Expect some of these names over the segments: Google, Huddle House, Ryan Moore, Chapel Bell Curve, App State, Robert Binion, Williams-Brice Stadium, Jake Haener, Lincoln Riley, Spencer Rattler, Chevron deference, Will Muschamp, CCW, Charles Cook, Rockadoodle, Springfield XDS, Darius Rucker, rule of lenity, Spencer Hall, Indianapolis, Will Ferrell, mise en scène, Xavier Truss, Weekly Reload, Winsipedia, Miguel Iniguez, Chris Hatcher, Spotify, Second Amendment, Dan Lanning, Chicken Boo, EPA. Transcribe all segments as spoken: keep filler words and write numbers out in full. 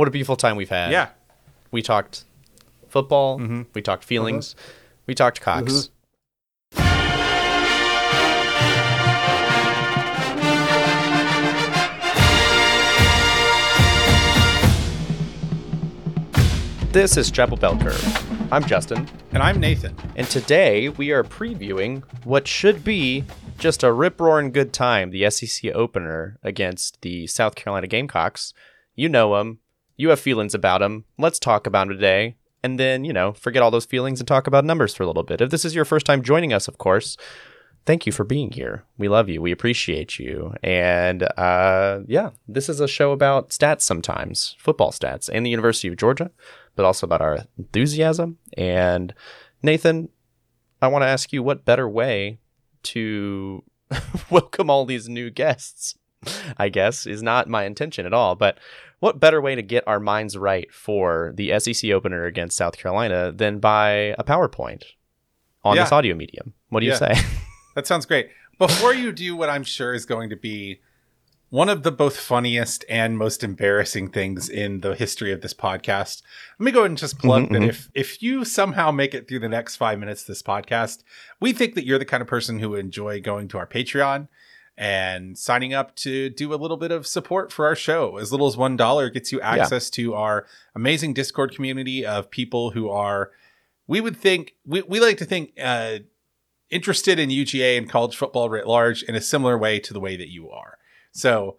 what a beautiful time we've had. Yeah. We talked football. Mm-hmm. We talked feelings. Mm-hmm. We talked cocks. Mm-hmm. This is Chapel Bell Curve. I'm Justin. And I'm Nathan. And today we are previewing what should be just a rip-roaring good time, the S E C opener against the South Carolina Gamecocks. You know them. You have feelings about them. Let's talk about them today. And then, you know, forget all those feelings and talk about numbers for a little bit. If this is your first time joining us, of course, thank you for being here. We love you. We appreciate you. And uh, yeah, this is a show about stats sometimes, football stats, and the University of Georgia, but also about our enthusiasm. And Nathan, I want to ask you, what better way to welcome all these new guests, I guess, is not my intention at all, but what better way to get our minds right for the S E C opener against South Carolina than by a PowerPoint on yeah. this audio medium? What do yeah. you say? That sounds great. Before you do what I'm sure is going to be one of the both funniest and most embarrassing things in the history of this podcast, let me go ahead and just plug mm-hmm. that if if you somehow make it through the next five minutes of this podcast, we think that you're the kind of person who would enjoy going to our Patreon and signing up to do a little bit of support for our show. As little as one dollar gets you access yeah. to our amazing Discord community of people who are, we would think, we, we like to think, uh, interested in U G A and college football writ large in a similar way to the way that you are. So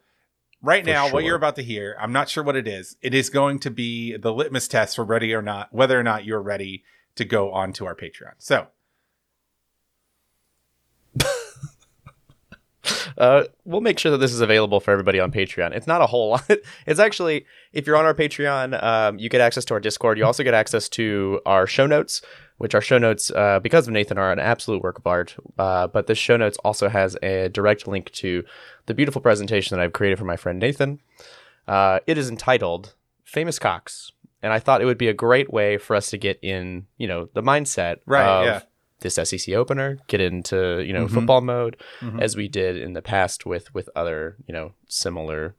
right now, sure. what you're about to hear, I'm not sure what it is. It is going to be the litmus test for ready or not, whether or not you're ready to go on to our Patreon. So. uh, we'll make sure that this is available for everybody on Patreon. It's not a whole lot. It's actually, if you're on our Patreon, um, you get access to our Discord. You also get access to our show notes, which our show notes, uh, because of Nathan, are an absolute work of art. Uh, but this show notes also has a direct link to the beautiful presentation that I've created for my friend Nathan. Uh, it is entitled Famous Cocks. And I thought it would be a great way for us to get in, you know, the mindset right, of yeah. this S E C opener, get into, you know, mm-hmm. football mode, mm-hmm. as we did in the past with with other, you know, similar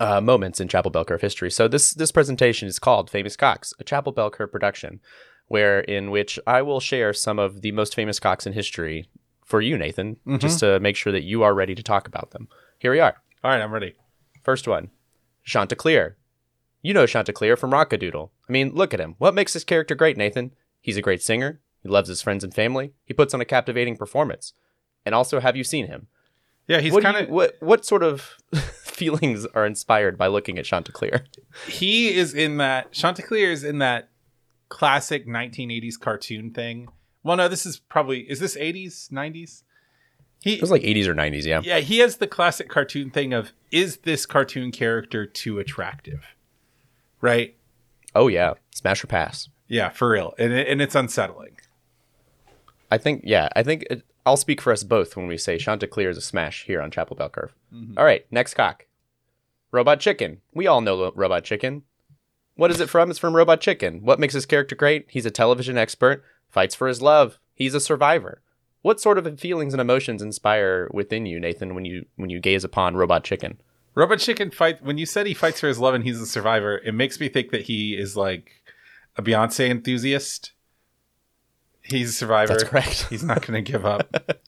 uh, moments in Chapel Bell Curve history. So this this presentation is called Famous Cocks, a Chapel Bell Curve production, where in which I will share some of the most famous cocks in history for you, Nathan, mm-hmm. just to make sure that you are ready to talk about them. Here we are. All right, I'm ready. First one, Chanticleer. You know Chanticleer from Rockadoodle. I mean, look at him. What makes this character great, Nathan? He's a great singer. He loves his friends and family. He puts on a captivating performance. And also, have you seen him? Yeah, he's kind of... What, what sort of feelings are inspired by looking at Chanticleer? He is in that... Chanticleer is in that classic nineteen eighties cartoon thing. Well, no, this is probably, is this eighties, nineties? He, it was like eighties or nineties, yeah. Yeah, he has the classic cartoon thing of, is this cartoon character too attractive? Right? Oh, yeah. Smash or pass. Yeah, for real. And, and it's unsettling. I think, yeah, I think it, I'll speak for us both when we say Chanticleer is a smash here on Chapel Bell Curve. Mm-hmm. All right, next cock. Robot Chicken. We all know Robot Chicken. What is it from? It's from Robot Chicken. What makes his character great? He's a television expert, fights for his love. He's a survivor. What sort of feelings and emotions inspire within you, Nathan, when you when you gaze upon Robot Chicken? Robot Chicken fight. When you said he fights for his love and he's a survivor, it makes me think that he is like a Beyonce enthusiast. He's a survivor. That's correct. He's not going to give up.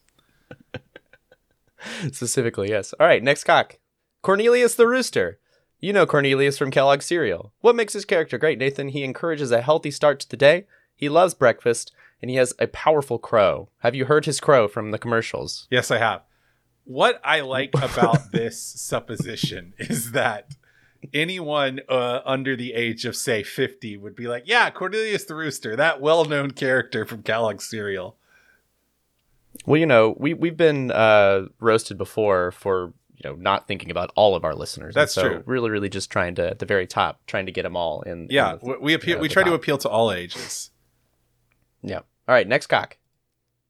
Specifically, yes. All right, next cock. Cornelius the Rooster. You know Cornelius from Kellogg's cereal. What makes his character great, Nathan? He encourages a healthy start to the day. He loves breakfast, and he has a powerful crow. Have you heard his crow from the commercials? Yes, I have. What I like about this supposition is that anyone uh, under the age of, say, fifty would be like, yeah, Cornelius the Rooster, that well-known character from Kellogg's cereal. Well, you know, we, we've been uh, roasted before for... you know, not thinking about all of our listeners. That's so true. Really, really just trying to, at the very top, trying to get them all in. Yeah, in the, we appeal, you know, we try top. to appeal to all ages. Yeah. All right, next cock.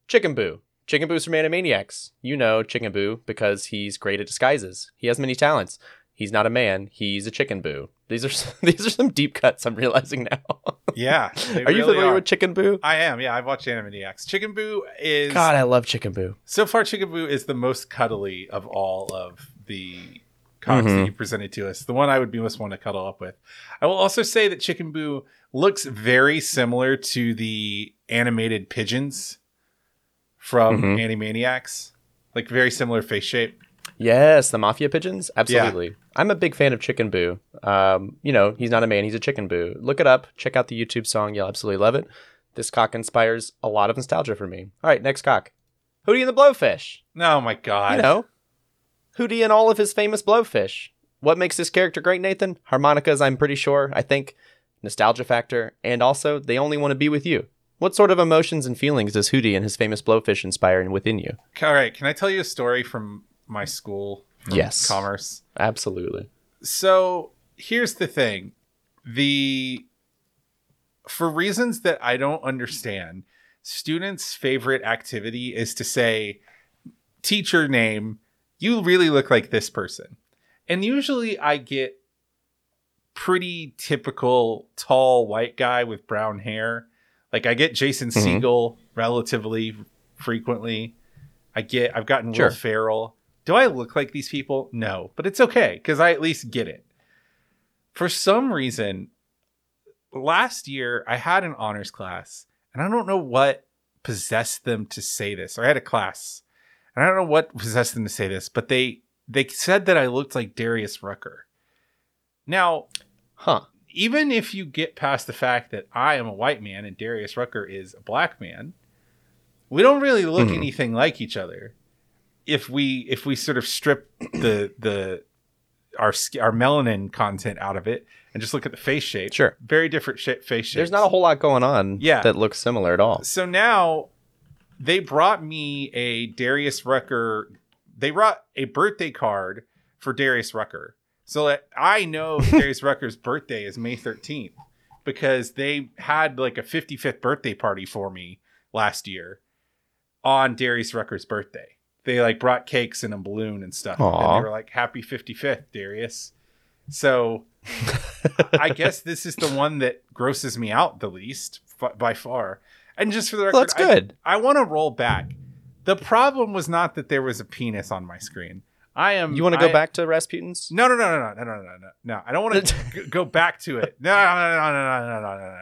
Chicken Boo. Chicken Boo's from Animaniacs. You know Chicken Boo because he's great at disguises. He has many talents. He's not a man. He's a Chicken Boo. These are some, these are some deep cuts I'm realizing now. Yeah. Are really you familiar are. with Chicken Boo? I am. Yeah, I've watched Animaniacs. Chicken Boo is... God, I love Chicken Boo. So far, Chicken Boo is the most cuddly of all of the cocks mm-hmm. that you presented to us. The one I would be most want to cuddle up with. I will also say that Chicken Boo looks very similar to the animated pigeons from mm-hmm. Animaniacs. Like, very similar face shape. Yes, the mafia pigeons. Absolutely. Yeah. I'm a big fan of Chicken Boo. Um, you know, he's not a man. He's a chicken boo. Look it up. Check out the YouTube song. You'll absolutely love it. This cock inspires a lot of nostalgia for me. All right, next cock. Hootie and the Blowfish. Oh, my God. You know, Hootie and all of his famous blowfish. What makes this character great, Nathan? Harmonicas, I'm pretty sure. I think nostalgia factor. And also, they only want to be with you. What sort of emotions and feelings does Hootie and his famous blowfish inspire within you? All right. Can I tell you a story from my school? Yes. Commerce. Absolutely. So here's the thing. The for reasons that I don't understand, students' favorite activity is to say, teacher name, you really look like this person. And usually I get pretty typical tall white guy with brown hair. Like I get Jason mm-hmm. Segel relatively frequently. I get I've gotten sure. Will Ferrell. Do I look like these people? No, but it's okay because I at least get it. For some reason, last year I had an honors class and I don't know what possessed them to say this. Or I had a class and I don't know what possessed them to say this, but they they said that I looked like Darius Rucker. Now, huh? Even if you get past the fact that I am a white man and Darius Rucker is a black man, we don't really look mm-hmm. anything like each other. If we if we sort of strip the the our our melanin content out of it and just look at the face shape, sure, very different shape, face shape. There's not a whole lot going on, yeah. that looks similar at all. So now they brought me a Darius Rucker. They brought a birthday card for Darius Rucker, so that I know Darius Rucker's birthday is May thirteenth because they had like a fifty-fifth birthday party for me last year on Darius Rucker's birthday. They like brought cakes and a balloon and stuff. Aww. And they were like, happy fifty-fifth, Darius. So I guess this is the one that grosses me out the least f- by far. And just for the record, well, that's good. I, I want to roll back. The problem was not that there was a penis on my screen. I am. You want to go I, back to Rasputin's? No, no, no, no, no, no, no, no, no. I don't want to g- go back to it. No, no, no, no, no, no, no, no, no,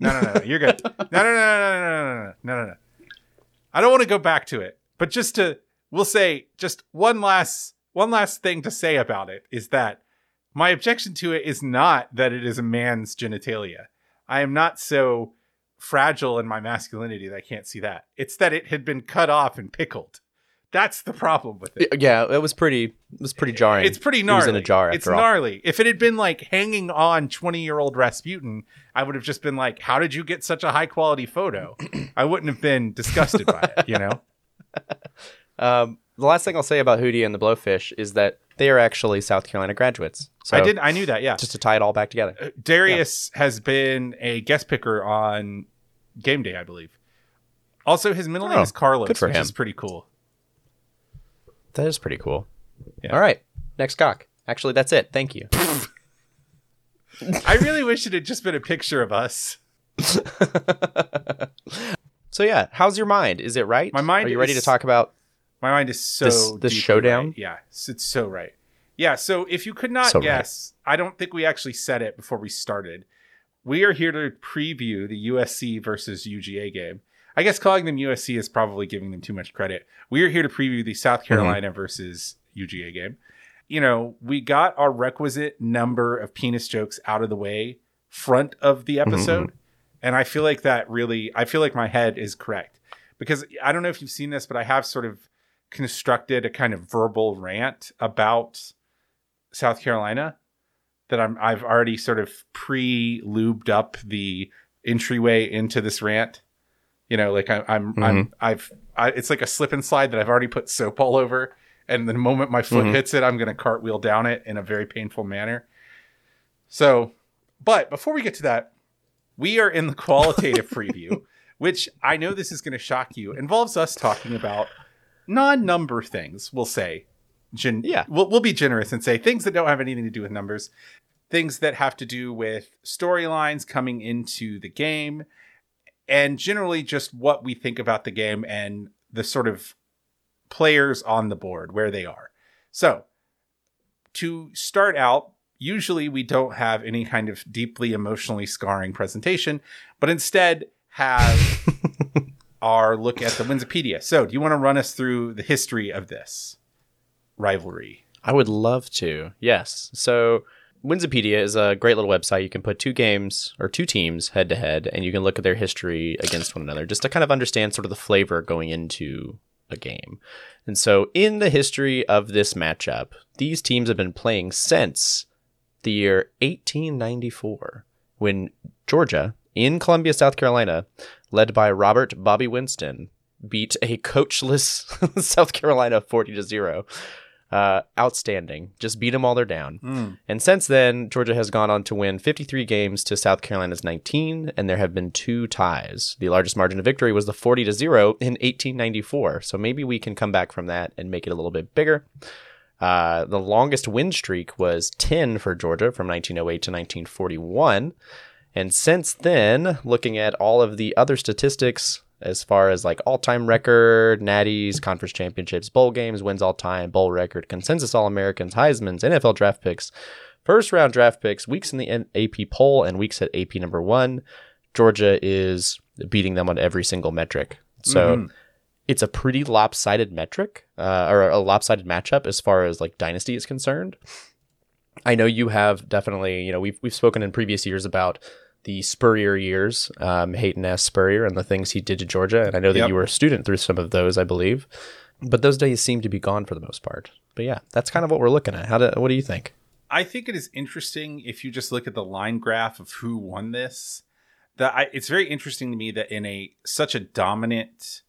no, no, no. You're good. No, no, no, no, no, no, no, no, no. I don't want to go back to it, but just to. We'll say just one last one last thing to say about it is that my objection to it is not that it is a man's genitalia. I am not so fragile in my masculinity that I can't see that. It's that it had been cut off and pickled. That's the problem with it. Yeah, it was pretty it was pretty jarring. It's pretty gnarly. It was in a jar after it's all. gnarly. If it had been like hanging on twenty-year-old Rasputin, I would have just been like, how did you get such a high-quality photo? I wouldn't have been disgusted by it, you know? Um, the last thing I'll say about Hootie and the Blowfish is that they are actually South Carolina graduates. So I did. I knew that. Yeah. Just to tie it all back together. Uh, Darius yeah. has been a guest picker on Game Day, I believe. Also, his middle oh, name is Carlos, which him. is pretty cool. That is pretty cool. Yeah. All right. Next cock. Actually, that's it. Thank you. I really wish it had just been a picture of us. So, yeah. How's your mind? Is it right? My mind. Are you is... ready to talk about? My mind is so this, this showdown. Right. Yeah, it's so right. Yeah, so if you could not so guess, right. I don't think we actually said it before we started. We are here to preview the U S C versus U G A game. I guess calling them U S C is probably giving them too much credit. We are here to preview the South Carolina mm-hmm. versus U G A game. You know, we got our requisite number of penis jokes out of the way front of the episode, mm-hmm. and I feel like that really. I feel like my head is correct because I don't know if you've seen this, but I have sort of constructed a kind of verbal rant about South Carolina that I'm I've already sort of pre-lubed up the entryway into this rant. You know, like I, I'm mm-hmm. I'm I've I, it's like a slip and slide that I've already put soap all over, and the moment my foot mm-hmm. hits it, I'm going to cartwheel down it in a very painful manner. So, but before we get to that, we are in the qualitative preview, which I know this is going to shock you. Involves us talking about non-number things, we'll say. Gen- yeah. We'll, we'll be generous and say things that don't have anything to do with numbers. Things that have to do with storylines coming into the game. And generally just what we think about the game and the sort of players on the board, where they are. So, to start out, usually we don't have any kind of deeply emotionally scarring presentation, but instead have our look at the Winsipedia. So do you want to run us through the history of this rivalry? I would love to. Yes. So Winsipedia is a great little website. You can put two games or two teams head to head, and you can look at their history against one another just to kind of understand sort of the flavor going into a game. And so in the history of this matchup, these teams have been playing since the year eighteen ninety-four, when Georgia, in Columbia, South Carolina, led by Robert Bobby Winston, beat a coachless South Carolina forty to zero. Uh, outstanding. Just beat them all, they're down. Mm. And since then, Georgia has gone on to win fifty-three games to South Carolina's nineteen, and there have been two ties. The largest margin of victory was the forty to zero in eighteen ninety-four. So maybe we can come back from that and make it a little bit bigger. Uh, the longest win streak was ten for Georgia from nineteen oh eight to nineteen forty-one. And since then, looking at all of the other statistics, as far as like all-time record, natties, conference championships, bowl games, wins all-time, bowl record, consensus All-Americans, Heismans, N F L draft picks, first-round draft picks, weeks in the A P poll, and weeks at A P number one, Georgia is beating them on every single metric. So mm-hmm. it's a pretty lopsided metric, uh, or a lopsided matchup as far as like dynasty is concerned. I know you have definitely, you know, we've we've spoken in previous years about the Spurrier years, um, Hayden S. Spurrier, and the things he did to Georgia. And I know that yep. you were a student through some of those, I believe. But those days seem to be gone for the most part. But yeah, that's kind of what we're looking at. How do, what do you think? I think it is interesting if you just look at the line graph of who won this. That I, it's very interesting to me that in a such a dominant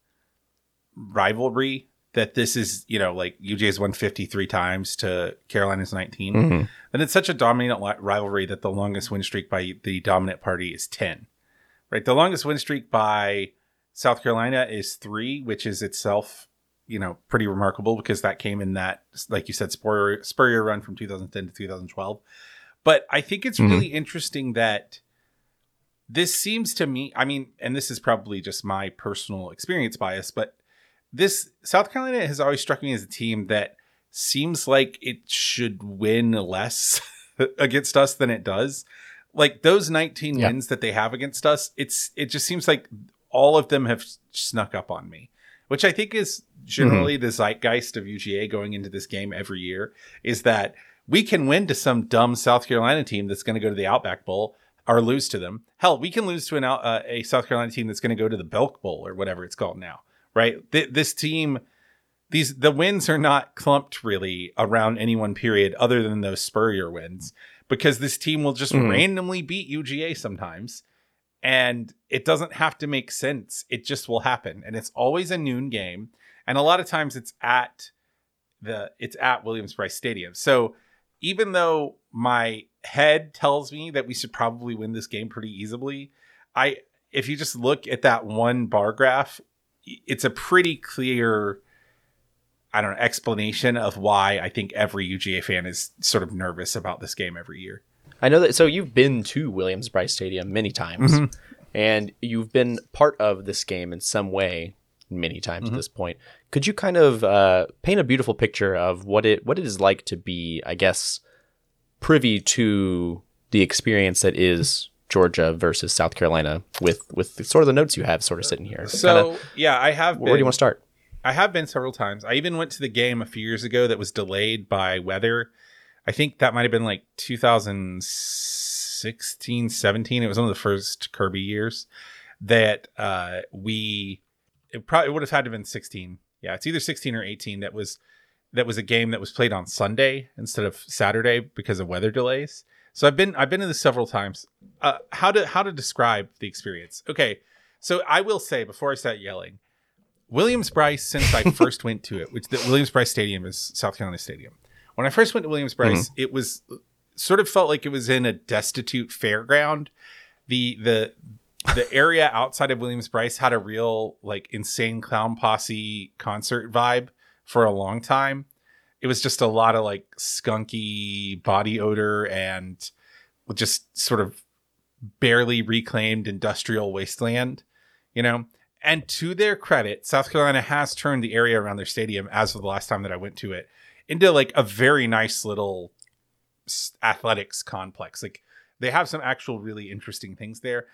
rivalry that this is, you know, like U J's won fifty-three times to Carolina's nineteen. Mm-hmm. And it's such a dominant li- rivalry that the longest win streak by the dominant party is ten, right? The longest win streak by South Carolina is three, which is itself, you know, pretty remarkable because that came in that, like you said, Spurrier, Spurrier run from two thousand ten to two thousand twelve. But I think it's mm-hmm. really interesting that this seems to me, I mean, and this is probably just my personal experience bias, but this South Carolina has always struck me as a team that seems like it should win less against us than it does. Like those nineteen yeah. wins that they have against us, it's it just seems like all of them have snuck up on me, which I think is generally mm-hmm. the zeitgeist of U G A going into this game every year, is that we can win to some dumb South Carolina team that's going to go to the Outback Bowl or lose to them. Hell, we can lose to an uh, a South Carolina team that's going to go to the Belk Bowl or whatever it's called now. Right. Th- this team, these the wins are not clumped really around any one period other than those Spurrier wins, because this team will just mm. randomly beat U G A sometimes. And it doesn't have to make sense. It just will happen. And it's always a noon game. And a lot of times it's at the it's at Williams-Brice Stadium. So even though my head tells me that we should probably win this game pretty easily, I if you just look at that one bar graph, it's a pretty clear, I don't know, explanation of why I think every U G A fan is sort of nervous about this game every year. I know that. So you've been to Williams-Brice Stadium many times, mm-hmm. and you've been part of this game in some way many times mm-hmm. at this point. Could you kind of uh, paint a beautiful picture of what it what it is like to be, I guess, privy to the experience that is Georgia versus South Carolina with with sort of the notes you have sort of sitting here? So kinda, yeah, I have been, where do you want to start? I have been several times. I even went to the game a few years ago that was delayed by weather. I think that might have been like two thousand sixteen, seventeen. It was one of the first Kirby years that uh, we it probably would have had to have been sixteen. Yeah, it's either sixteen or eighteen. That was that was a game that was played on Sunday instead of Saturday because of weather delays. So I've been I've been to this several times. Uh, how to how to describe the experience? Okay, so I will say before I start yelling, Williams-Brice. Since I first went to it, which the Williams-Brice Stadium is South Carolina Stadium. When I first went to Williams-Brice, mm-hmm. it was sort of felt like it was in a destitute fairground. The the the area outside of Williams-Brice had a real like Insane Clown Posse concert vibe for a long time. It was just a lot of like skunky body odor and just sort of barely reclaimed industrial wasteland, you know. And to their credit, South Carolina has turned the area around their stadium, as of the last time that I went to it, into like a very nice little athletics complex. Like, they have some actual really interesting things there.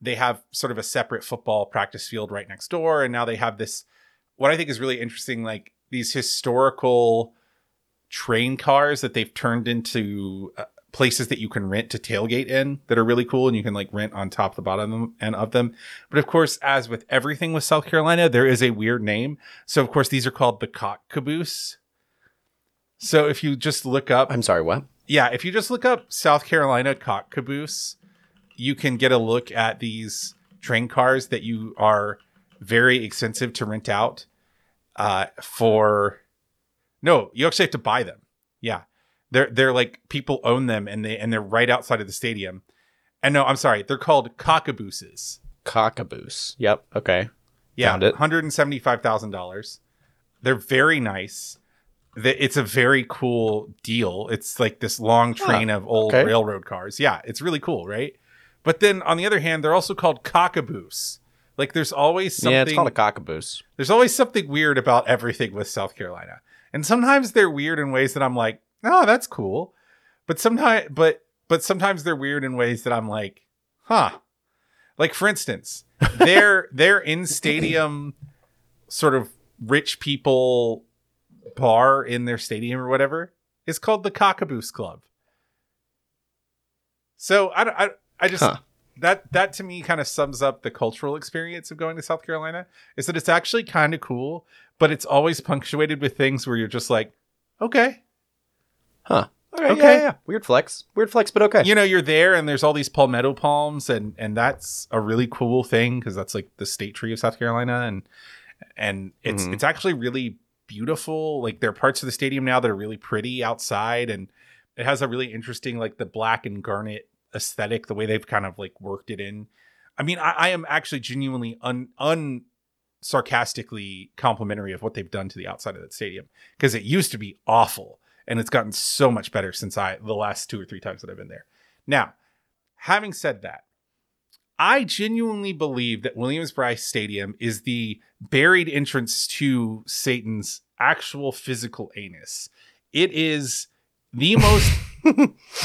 They have sort of a separate football practice field right next door. And now they have this, what I think is really interesting, like these historical train cars that they've turned into uh, places that you can rent to tailgate in that are really cool. And you can like rent on top, the bottom and of them. But of course, as with everything with South Carolina, there is a weird name. So of course, these are called the Cock Caboose. So if you just look up, I'm sorry, what? Yeah. If you just look up South Carolina Cock Caboose, you can get a look at these train cars that you are very expensive to rent out uh, for. No, you actually have to buy them. Yeah. They're they're like people own them and they and they're right outside of the stadium. And no, I'm sorry, they're called cockabooses. Cockaboose. Yep. Okay. Yeah. Found it. one hundred seventy-five thousand dollars. They're very nice. It's a very cool deal. It's like this long train huh, of old okay. railroad cars. Yeah, it's really cool, right? But then on the other hand, they're also called cockaboose. Like there's always something. Yeah, it's called a cockaboose. There's always something weird about everything with South Carolina, and sometimes they're weird in ways that I'm like, oh, that's cool. But sometimes but but sometimes they're weird in ways that I'm like, huh. Like, for instance, their their in stadium sort of rich people bar in their stadium or whatever is called the Cockaboose Club. So I I, I just huh. that that to me kind of sums up the cultural experience of going to South Carolina, is that it's actually kind of cool, but it's always punctuated with things where you're just like, okay. Huh. All right, okay. Yeah, yeah. Weird flex. Weird flex, but okay. You know, you're there and there's all these palmetto palms, and and that's a really cool thing because that's like the state tree of South Carolina, and and it's mm-hmm. it's actually really beautiful. Like, there are parts of the stadium now that are really pretty outside, and it has a really interesting, like, the black and garnet aesthetic, the way they've kind of like worked it in. I mean, I, I am actually genuinely un un sarcastically complimentary of what they've done to the outside of that stadium, because it used to be awful. And it's gotten so much better since I the last two or three times that I've been there. Now, having said that, I genuinely believe that Williams-Brice Stadium is the buried entrance to Satan's actual physical anus. It is the most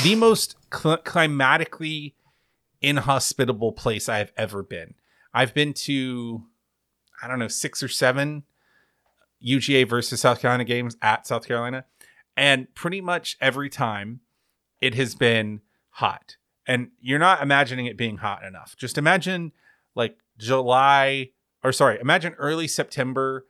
the most cl- climatically inhospitable place I've ever been. I've been to, I don't know, six or seven U G A versus South Carolina games at South Carolina. And pretty much every time it has been hot, and you're not imagining it being hot enough. Just imagine like July or sorry, imagine early September,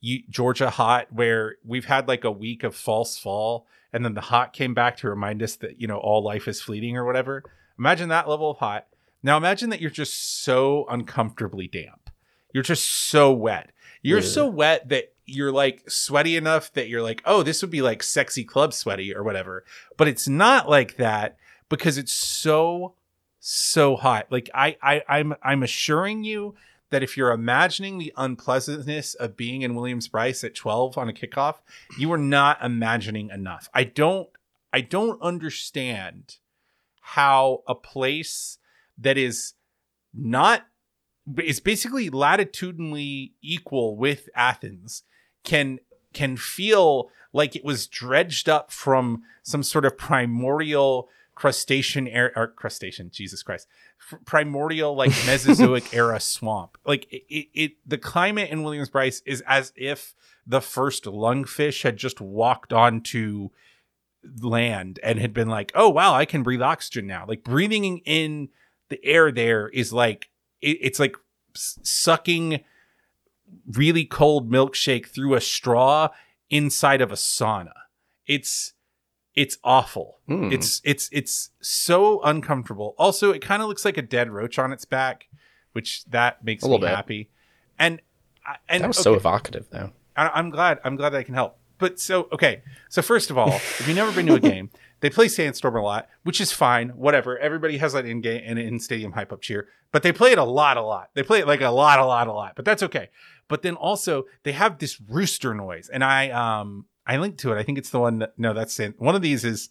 you, Georgia hot, where we've had like a week of false fall. And then the hot came back to remind us that, you know, all life is fleeting or whatever. Imagine that level of hot. Now imagine that you're just so uncomfortably damp. You're just so wet. You're yeah. so wet that you're like sweaty enough that you're like, oh, this would be like sexy club sweaty or whatever. But it's not like that because it's so, so hot. Like I, I, I'm, I'm assuring you that if you're imagining the unpleasantness of being in Williams-Brice at twelve on a kickoff, you are not imagining enough. I don't, I don't understand how a place that is not, is basically latitudinally equal with Athens can can feel like it was dredged up from some sort of primordial crustacean era, or crustacean, Jesus Christ, f- primordial like Mesozoic era swamp. Like it, it, it, the climate in Williams-Brice is as if the first lungfish had just walked onto land and had been like, oh wow, I can breathe oxygen now. Like breathing in the air there is like, it, it's like sucking really cold milkshake through a straw inside of a sauna. It's it's awful. Mm. It's it's it's so uncomfortable. Also, it kind of looks like a dead roach on its back, which that makes me bit. happy. And and that was okay. so evocative, though. I, I'm glad. I'm glad that I can help. But so okay. So first of all, if you've never been to a game, they play Sandstorm a lot, which is fine. Whatever. Everybody has that in game and in stadium hype up cheer, but they play it a lot, a lot. They play it like a lot, a lot, a lot. But that's okay. But then also they have this rooster noise, and I um I linked to it. I think it's the one that no, that's San- one of these is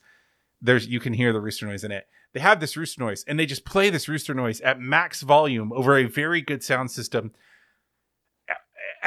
there's you can hear the rooster noise in it. They have this rooster noise, and they just play this rooster noise at max volume over a very good sound system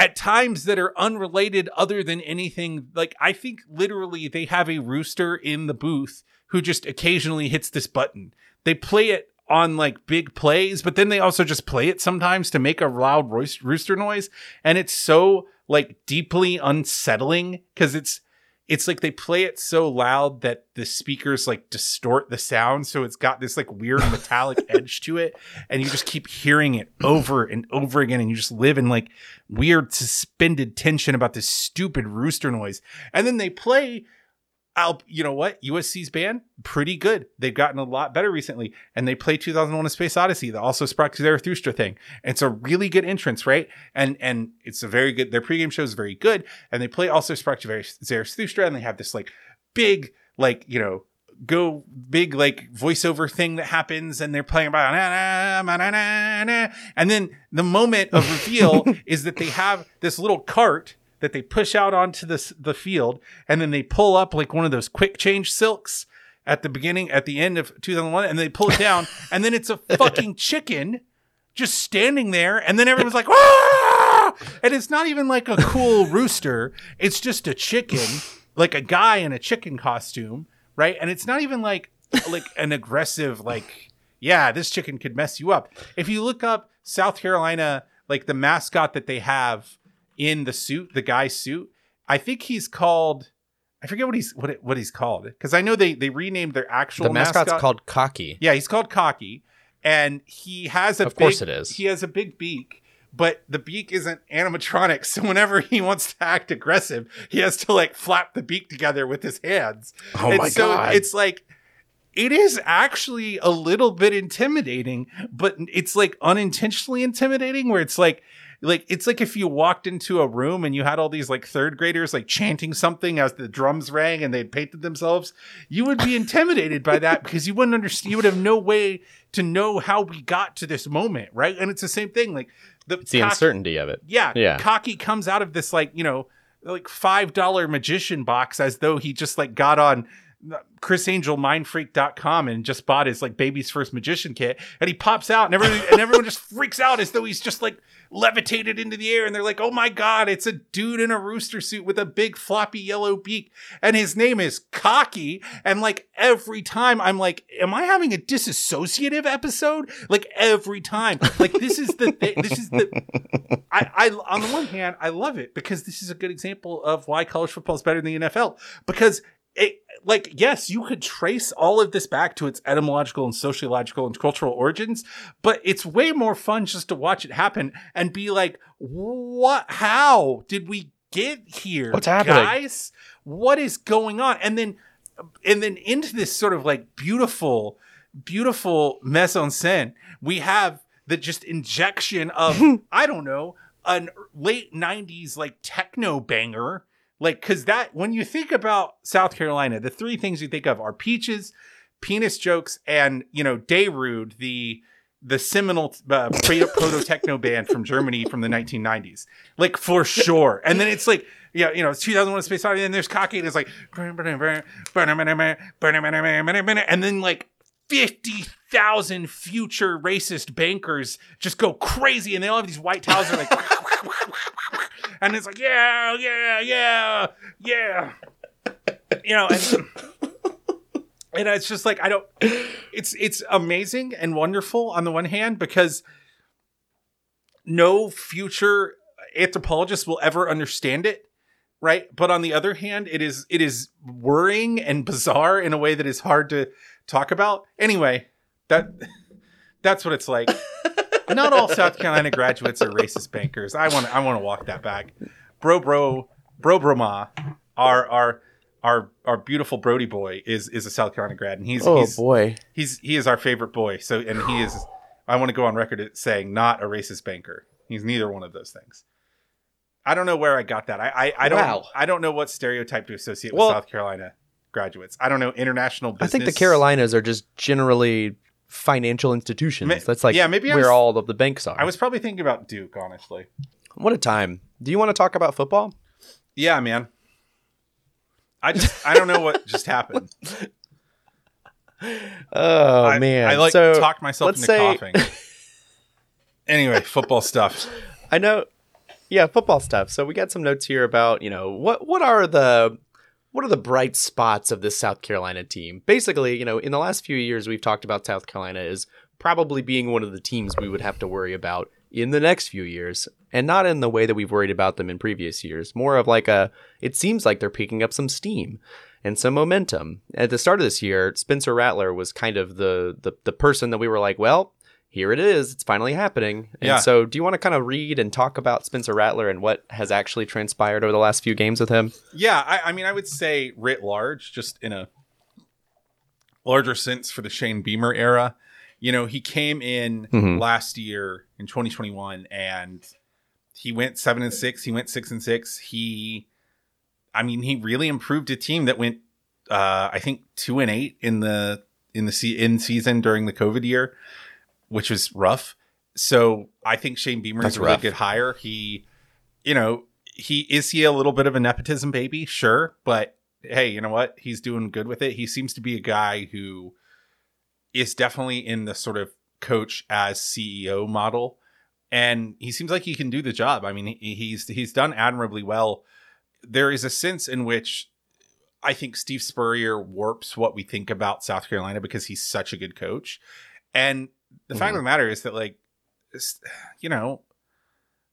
at times that are unrelated other than anything. Like, I think literally they have a rooster in the booth who just occasionally hits this button. They play it on like big plays, but then they also just play it sometimes to make a loud rooster noise. And it's so like deeply unsettling because it's, it's like they play it so loud that the speakers like distort the sound. So it's got this like weird metallic edge to it. And you just keep hearing it over and over again. And you just live in like weird suspended tension about this stupid rooster noise. And then they play, I'll, you know what? U S C's band, pretty good. They've gotten a lot better recently. And they play two thousand one: A Space Odyssey. That also sparked their Thruster thing. And it's a really good entrance, right? And and it's a very good, their pregame show is very good. And they play also sparked their Thruster. And they have this like big, like, you know, go big, like voiceover thing that happens. And they're playing about, and then the moment of reveal is that they have this little cart that they push out onto this, the field, and then they pull up like one of those quick change silks at the beginning, at the end of two thousand one, and they pull it down, and then it's a fucking chicken just standing there, and then everyone's like, ah! And it's not even like a cool rooster. It's just a chicken, like a guy in a chicken costume, right? And it's not even like like an aggressive, like, yeah, this chicken could mess you up. If you look up South Carolina, like the mascot that they have in the suit, the guy's suit, I think he's called, I forget what he's what it, what he's called, because I know they they renamed their actual the mascot's mascot. Called Cocky. Yeah, he's called Cocky, and he has a of big, course it is. He has a big beak, but the beak isn't animatronic. So whenever he wants to act aggressive, he has to like flap the beak together with his hands. Oh and my so god! It's like, it is actually a little bit intimidating, but it's like unintentionally intimidating, where it's like. Like, it's like if you walked into a room and you had all these like third graders like chanting something as the drums rang and they'd painted themselves, you would be intimidated by that because you wouldn't understand. You would have no way to know how we got to this moment. Right. And it's the same thing. Like the, it's the cocky, uncertainty of it. Yeah, yeah. Cocky comes out of this like, you know, like five dollar magician box as though he just like got on Chris Angel Mind Freak dot com and just bought his like baby's first magician kit, and he pops out and everyone and everyone just freaks out as though he's just like levitated into the air, and they're like, oh my god, it's a dude in a rooster suit with a big floppy yellow beak, and his name is Cocky. And like every time I'm like, am I having a disassociative episode? Like every time, like this is the thi- this is the I, I on the one hand I love it because this is a good example of why college football is better than the N F L, because it, like, yes, you could trace all of this back to its etymological and sociological and cultural origins, but it's way more fun just to watch it happen and be like, what, how did we get here? What's happening, guys? What is going on? And then, and then into this sort of like beautiful, beautiful mise en scène, we have the just injection of, I don't know, a late nineties like techno banger. Like, because that, when you think about South Carolina, the three things you think of are peaches, penis jokes, and, you know, Dayrude, the the seminal uh, proto-techno band from Germany from the nineteen nineties. Like, for sure. And then it's like, yeah, you know, it's two thousand one: A Space Odyssey, and there's Cocky, and it's like, and then like fifty thousand future racist bankers just go crazy, and they all have these white towels, and they're like, and it's like, yeah, yeah, yeah, yeah. You know, and, and it's just like, I don't, it's, it's amazing and wonderful on the one hand, because no future anthropologist will ever understand it. Right. But on the other hand, it is, it is worrying and bizarre in a way that is hard to talk about. Anyway, that, that's what it's like. Not all South Carolina graduates are racist bankers. I want to, I want to walk that back. Bro, bro, bro, bro, ma, our, our, our, our beautiful Brody boy is, is a South Carolina grad, and he's, oh he's, boy, he's, he is our favorite boy. So, and he is, I want to go on record as saying, not a racist banker. He's neither one of those things. I don't know where I got that. I, I, I don't, wow. I don't know what stereotype to associate well, with South Carolina graduates. I don't know. International business. I think the Carolinas are just generally financial institutions. That's like, yeah, maybe where was, all of the banks are. I was probably thinking about Duke, honestly. What a time. Do you want to talk about football? Yeah, man. I just I don't know what just happened. Oh I, man. I like so, talked myself into say... coughing. Anyway, football stuff. I know Yeah, football stuff. So we got some notes here about, you know, what what are the what are the bright spots of this South Carolina team? Basically, you know, in the last few years, we've talked about South Carolina as probably being one of the teams we would have to worry about in the next few years, and not in the way that we've worried about them in previous years. More of like a, it seems like they're picking up some steam and some momentum. At the start of this year, Spencer Rattler was kind of the the, the person that we were like, well, here it is. It's finally happening. And yeah. So do you want to kind of read and talk about Spencer Rattler and what has actually transpired over the last few games with him? Yeah, I, I mean, I would say writ large, just in a larger sense for the Shane Beamer era. You know, he came in mm-hmm. last year in twenty twenty-one and he went seven and six. He went six and six. He, I mean, he really improved a team that went, uh, I think, two and eight in the in the se- in season during the COVID year, which was rough. So I think Shane Beamer is a really good hire. He, you know, he is he a little bit of a nepotism baby? Sure. But hey, you know what? He's doing good with it. He seems to be a guy who is definitely in the sort of coach as C E O model. And he seems like he can do the job. I mean, he, he's, he's done admirably well. There is a sense in which I think Steve Spurrier warps what we think about South Carolina because he's such a good coach. And the fact mm-hmm. of the matter is that, like, you know,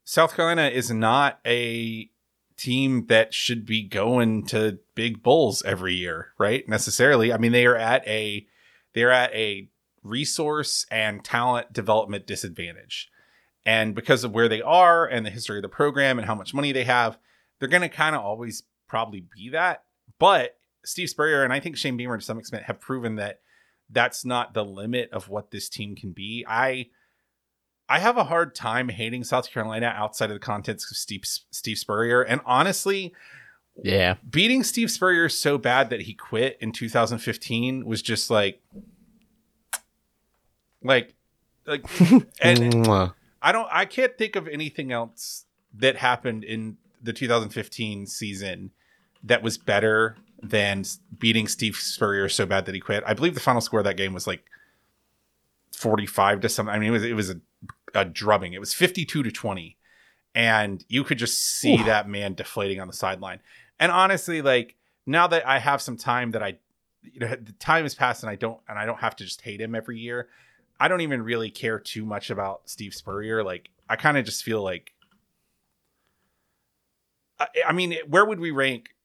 South Carolina is not a team that should be going to big bowls every year, right? Necessarily. I mean, they are at a they're at a resource and talent development disadvantage. And because of where they are and the history of the program and how much money they have, they're going to kind of always probably be that. But Steve Spurrier and I think Shane Beamer to some extent have proven that that's not the limit of what this team can be. I I have a hard time hating South Carolina outside of the context of Steve, Steve Spurrier. And honestly, yeah, beating Steve Spurrier so bad that he quit in two thousand fifteen was just like, like, like, and I don't, I can't think of anything else that happened in the two thousand fifteen season that was better than beating Steve Spurrier so bad that he quit. I believe the final score of that game was like forty-five to something. I mean, it was it was a, a drubbing. It was fifty-two to twenty, and you could just see Ooh. that man deflating on the sideline. And honestly, like, now that I have some time that I, you know, the time has passed, and I don't and I don't have to just hate him every year. I don't even really care too much about Steve Spurrier. Like, I kind of just feel like, I, I mean, where would we rank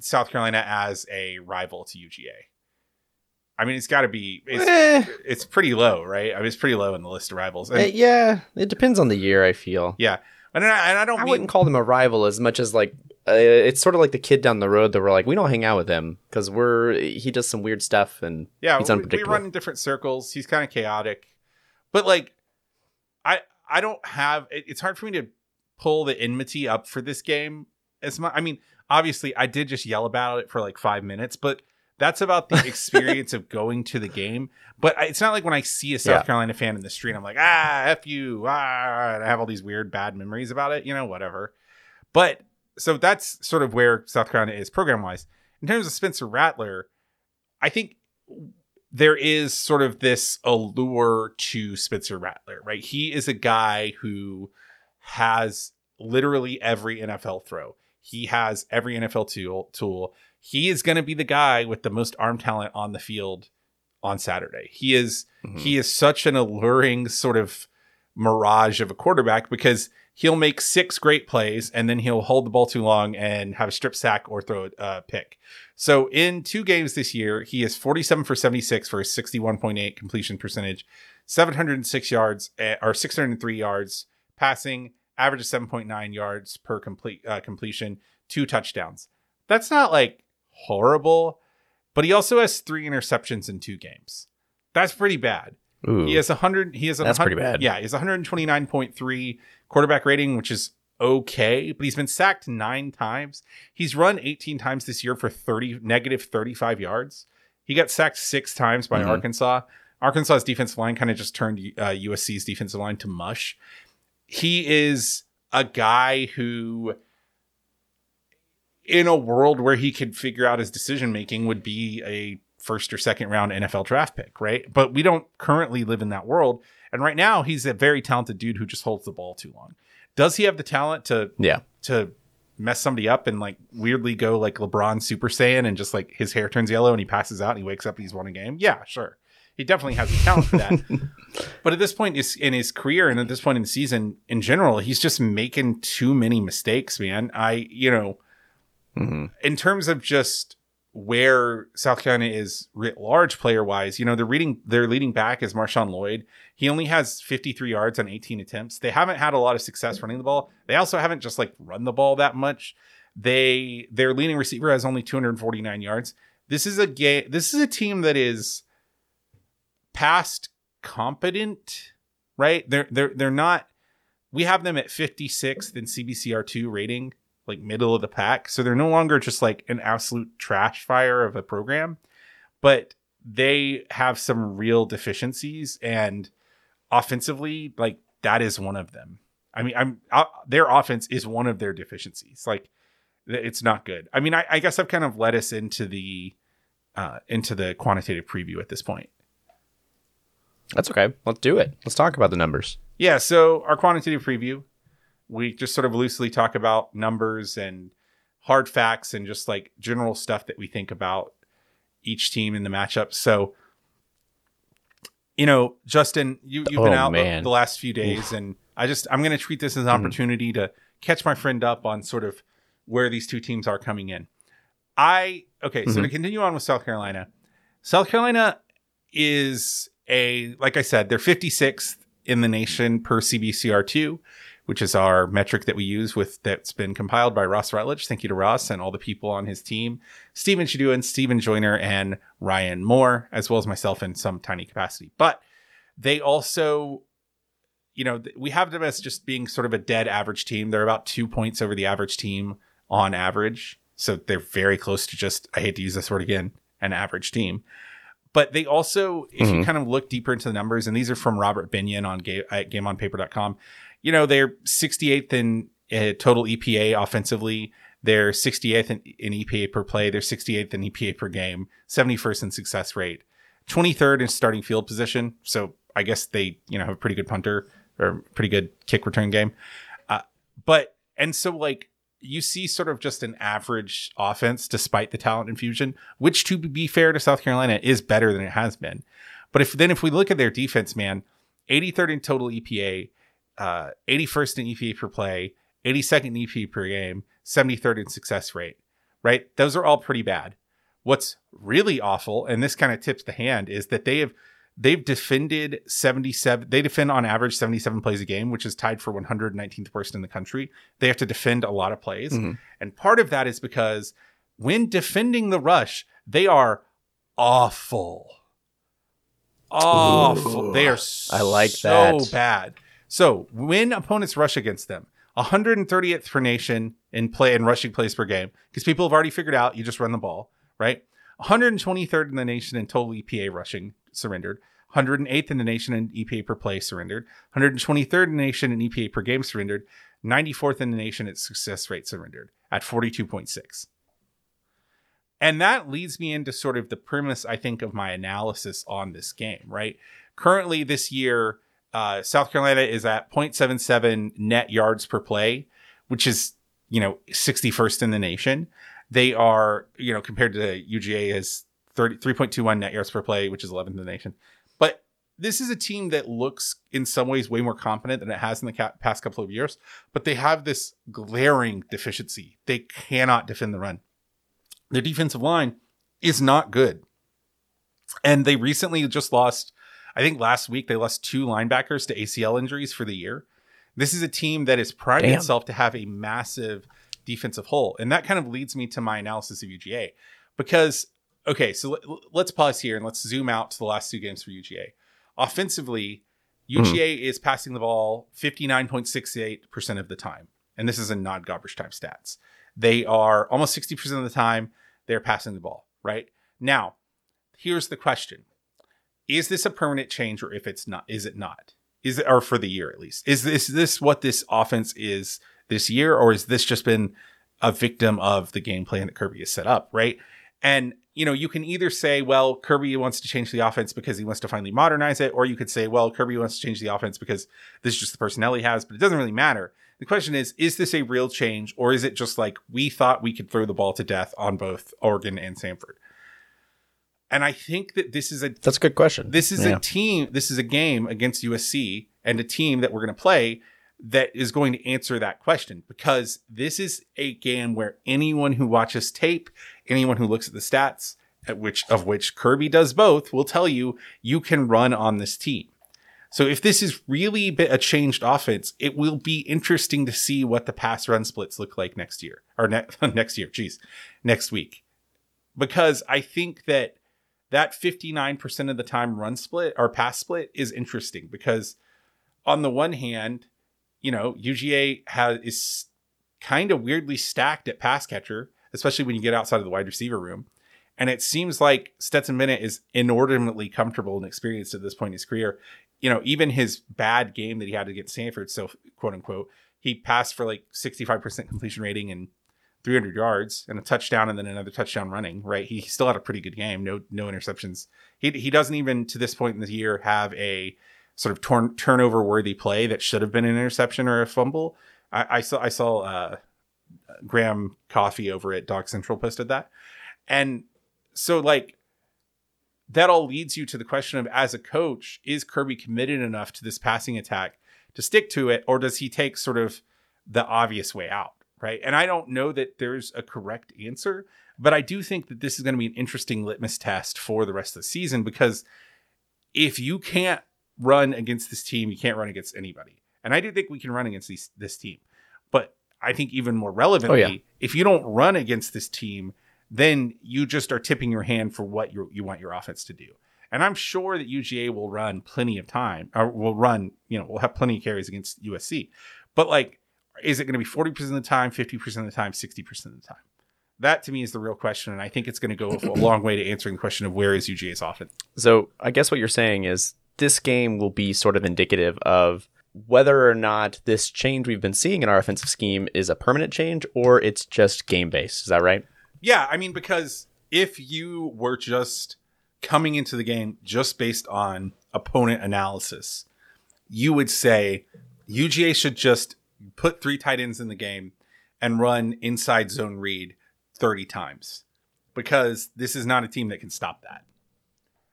South Carolina as a rival to U G A? I mean, it's got to be it's, eh. it's pretty low, right? I mean, it's pretty low in the list of rivals. And, uh, yeah, it depends on the year, I feel. Yeah, and I, and I don't. I mean, wouldn't call them a rival as much as like uh, it's sort of like the kid down the road that we're like, we don't hang out with him because we're he does some weird stuff and yeah, he's unpredictable. We run in different circles. He's kind of chaotic, but like, I I don't have. It, it's hard for me to pull the enmity up for this game as much. I mean, obviously, I did just yell about it for like five minutes, but that's about the experience of going to the game. But it's not like when I see a South yeah. Carolina fan in the street, I'm like, ah, F you. Ah, and I have all these weird, bad memories about it. You know, whatever. But so that's sort of where South Carolina is program-wise. In terms of Spencer Rattler, I think there is sort of this allure to Spencer Rattler, right? He is a guy who has literally every N F L throw. He has every N F L tool. tool. He is going to be the guy with the most arm talent on the field on Saturday. He is mm-hmm. he is such an alluring sort of mirage of a quarterback because he'll make six great plays and then he'll hold the ball too long and have a strip sack or throw a pick. So in two games this year, he is forty-seven for seventy-six for a sixty-one point eight completion percentage, seven hundred six yards or six hundred three yards passing, average of seven point nine yards per complete uh, completion, two touchdowns. That's not like horrible, but he also has three interceptions in two games. That's pretty bad. Ooh, he has one hundred. He has that's one hundred, pretty bad. Yeah, he has one twenty-nine point three quarterback rating, which is okay, but he's been sacked nine times. He's run eighteen times this year for thirty negative thirty-five yards. He got sacked six times by mm-hmm. Arkansas. Arkansas's defensive line kind of just turned uh, U S C's defensive line to mush. He is a guy who, in a world where he could figure out his decision making, would be a first or second round N F L draft pick, right? But we don't currently live in that world. And right now, he's a very talented dude who just holds the ball too long. does he have the talent to yeah to mess somebody up and like weirdly go like LeBron Super Saiyan and just like his hair turns yellow and he passes out and he wakes up and he's won a game? Yeah, sure. He definitely has the talent for that. But at this point in his career and at this point in the season in general, he's just making too many mistakes, man. I, you know, mm-hmm. in terms of just where South Carolina is writ large player wise, you know, they're reading, their leading back is Marshawn Lloyd. He only has fifty-three yards on eighteen attempts. They haven't had a lot of success running the ball. They also haven't just like run the ball that much. They, their leading receiver has only two hundred forty-nine yards. This is a game. This is a team that is past competent, right? They're they're they're not. We have them at fifty-sixth in C B C R two rating, like middle of the pack. So they're no longer just like an absolute trash fire of a program, but they have some real deficiencies, and offensively, like that is one of them. I mean, I'm I, their offense is one of their deficiencies. Like it's not good. I mean, I, I guess I've kind of led us into the uh, into the quantitative preview at this point. That's okay. Let's do it. Let's talk about the numbers. Yeah. So our quantitative preview, we just sort of loosely talk about numbers and hard facts and just like general stuff that we think about each team in the matchup. So, you know, Justin, you, you've oh, been out man. the last few days, and I just, I'm going to treat this as an opportunity mm-hmm. to catch my friend up on sort of where these two teams are coming in. I, okay. Mm-hmm. So to continue on with South Carolina, South Carolina is... A, like I said, they're fifty-sixth in the nation per C B C R two, which is our metric that we use with that's been compiled by Ross Rutledge. Thank you to Ross and all the people on his team, Stephen Shidu and Stephen Joyner and Ryan Moore, as well as myself in some tiny capacity. But they also, you know, we have them as just being sort of a dead average team. They're about two points over the average team on average. So they're very close to just, I hate to use this word again, an average team. But they also, if mm-hmm. you kind of look deeper into the numbers, and these are from Robert Binion on ga- at game on paper dot com, you know, they're sixty-eighth in uh, total E P A offensively. They're sixty-eighth in, in E P A per play. They're sixty-eighth in E P A per game, seventy-first in success rate, twenty-third in starting field position. So I guess they, you know, have a pretty good punter or pretty good kick return game. Uh, but, and so like, you see sort of just an average offense despite the talent infusion, which to be fair to South Carolina is better than it has been. But if then if we look at their defense, man, eighty-third in total E P A, uh, eighty-first in E P A per play, eighty-second in E P A per game, seventy-third in success rate, right? Those are all pretty bad. What's really awful, and this kind of tips the hand, is that they have they've defended seventy-seven. They defend on average seventy-seven plays a game, which is tied for one hundred nineteenth worst in the country. They have to defend a lot of plays. Mm-hmm. And part of that is because when defending the rush, they are awful. Awful. Ooh, they are so I like that. bad. So when opponents rush against them, one hundred thirtieth per nation in play and rushing plays per game, because people have already figured out you just run the ball, right? one hundred twenty-third in the nation in total E P A rushing surrendered, one hundred eighth in the nation in E P A per play surrendered, one hundred twenty-third in the nation in E P A per game surrendered, ninety-fourth in the nation at success rate surrendered at forty-two point six. And that leads me into sort of the premise, I think, of my analysis on this game, right? Currently this year, uh, South Carolina is at point seven seven net yards per play, which is, you know, sixty-first in the nation. They are, you know, compared to U G A as thirty-three point two one net yards per play, which is eleventh in the nation. But this is a team that looks in some ways way more competent than it has in the ca- past couple of years. But they have this glaring deficiency. They cannot defend the run. Their defensive line is not good. And they recently just lost, I think last week, they lost two linebackers to A C L injuries for the year. This is a team that is priding itself to have a massive defensive hole. And that kind of leads me to my analysis of U G A. Because, okay, so l- let's pause here and let's zoom out to the last two games for U G A. Offensively, U G A mm. is passing the ball fifty-nine point six eight percent of the time. And this is in non-garbage time stats. They are almost sixty percent of the time they're passing the ball, right? Now, here's the question. Is this a permanent change, or if it's not, is it not? Is it, or for the year at least? Is this, is this what this offense is this year, or has this just been a victim of the game plan that Kirby has set up, right? And, you know, you can either say, well, Kirby wants to change the offense because he wants to finally modernize it, or you could say, well, Kirby wants to change the offense because this is just the personnel he has, but it doesn't really matter. The question is, is this a real change, or is it just like, we thought we could throw the ball to death on both Oregon and Samford? And I think that this is a... That's a good question. This is yeah. a team, this is a game against U S C and a team that we're going to play that is going to answer that question, because this is a game where anyone who watches tape, anyone who looks at the stats, at which of which Kirby does both, will tell you, you can run on this team. So if this is really a changed offense, it will be interesting to see what the pass run splits look like next year or ne- next year, geez, next week. Because I think that that fifty-nine percent of the time run split or pass split is interesting, because on the one hand, you know, U G A has is kind of weirdly stacked at pass catcher, especially when you get outside of the wide receiver room. And it seems like Stetson Bennett is inordinately comfortable and experienced at this point in his career. You know, even his bad game that he had against Stanford, so quote unquote, he passed for like sixty-five percent completion rating and three hundred yards and a touchdown, and then another touchdown running, right? He, he still had a pretty good game. No, no interceptions. He he doesn't even to this point in the year have a sort of torn, turnover worthy play that should have been an interception or a fumble. I, I saw, I saw uh, Graham Coffey over at Dog Central posted that. And so like, that all leads you to the question of, as a coach, is Kirby committed enough to this passing attack to stick to it? Or does he take sort of the obvious way out? Right. And I don't know that there's a correct answer, but I do think that this is going to be an interesting litmus test for the rest of the season, because if you can't run against this team, you can't run against anybody. And I do think we can run against these, this team, but I think even more relevantly, oh, yeah. if you don't run against this team, then you just are tipping your hand for what you you want your offense to do. And I'm sure that U G A will run plenty of time, or will run, you know, will have plenty of carries against U S C. But like, is it going to be forty percent of the time, fifty percent of the time, sixty percent of the time? That to me is the real question. And I think it's going to go a long way to answering the question of where is U G A's offense. So I guess what you're saying is this game will be sort of indicative of whether or not this change we've been seeing in our offensive scheme is a permanent change or it's just game based. Is that right? Yeah, I mean, because if you were just coming into the game just based on opponent analysis, you would say U G A should just put three tight ends in the game and run inside zone read thirty times, because this is not a team that can stop that.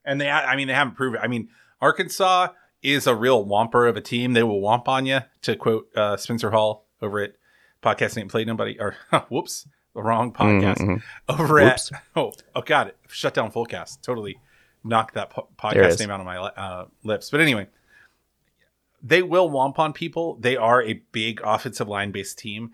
And they, I mean, they haven't proven it. I mean, Arkansas is a real whomper of a team. They will whomp on you, to quote uh, Spencer Hall over at Podcast Ain't Played Nobody, or whoops. The wrong podcast mm-hmm. over Oops. at oh oh god it shut down Fullcast, totally knocked that po- podcast name out of my uh, lips. But anyway, they will womp on people. They are a big offensive line based team,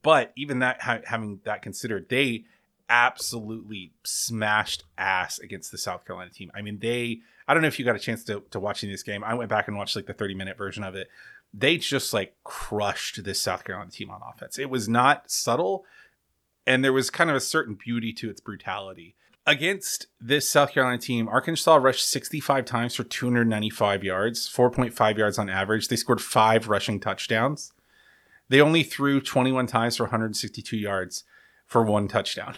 but even that ha- having that considered, they absolutely smashed ass against the South Carolina team. I mean, they I don't know if you got a chance to to watching this game. I went back and watched like the thirty minute version of it. They just like crushed this South Carolina team on offense. It was not subtle. And there was kind of a certain beauty to its brutality. Against this South Carolina team, Arkansas rushed sixty-five times for two hundred ninety-five yards, four point five yards on average. They scored five rushing touchdowns. They only threw twenty-one times for one hundred sixty-two yards for one touchdown.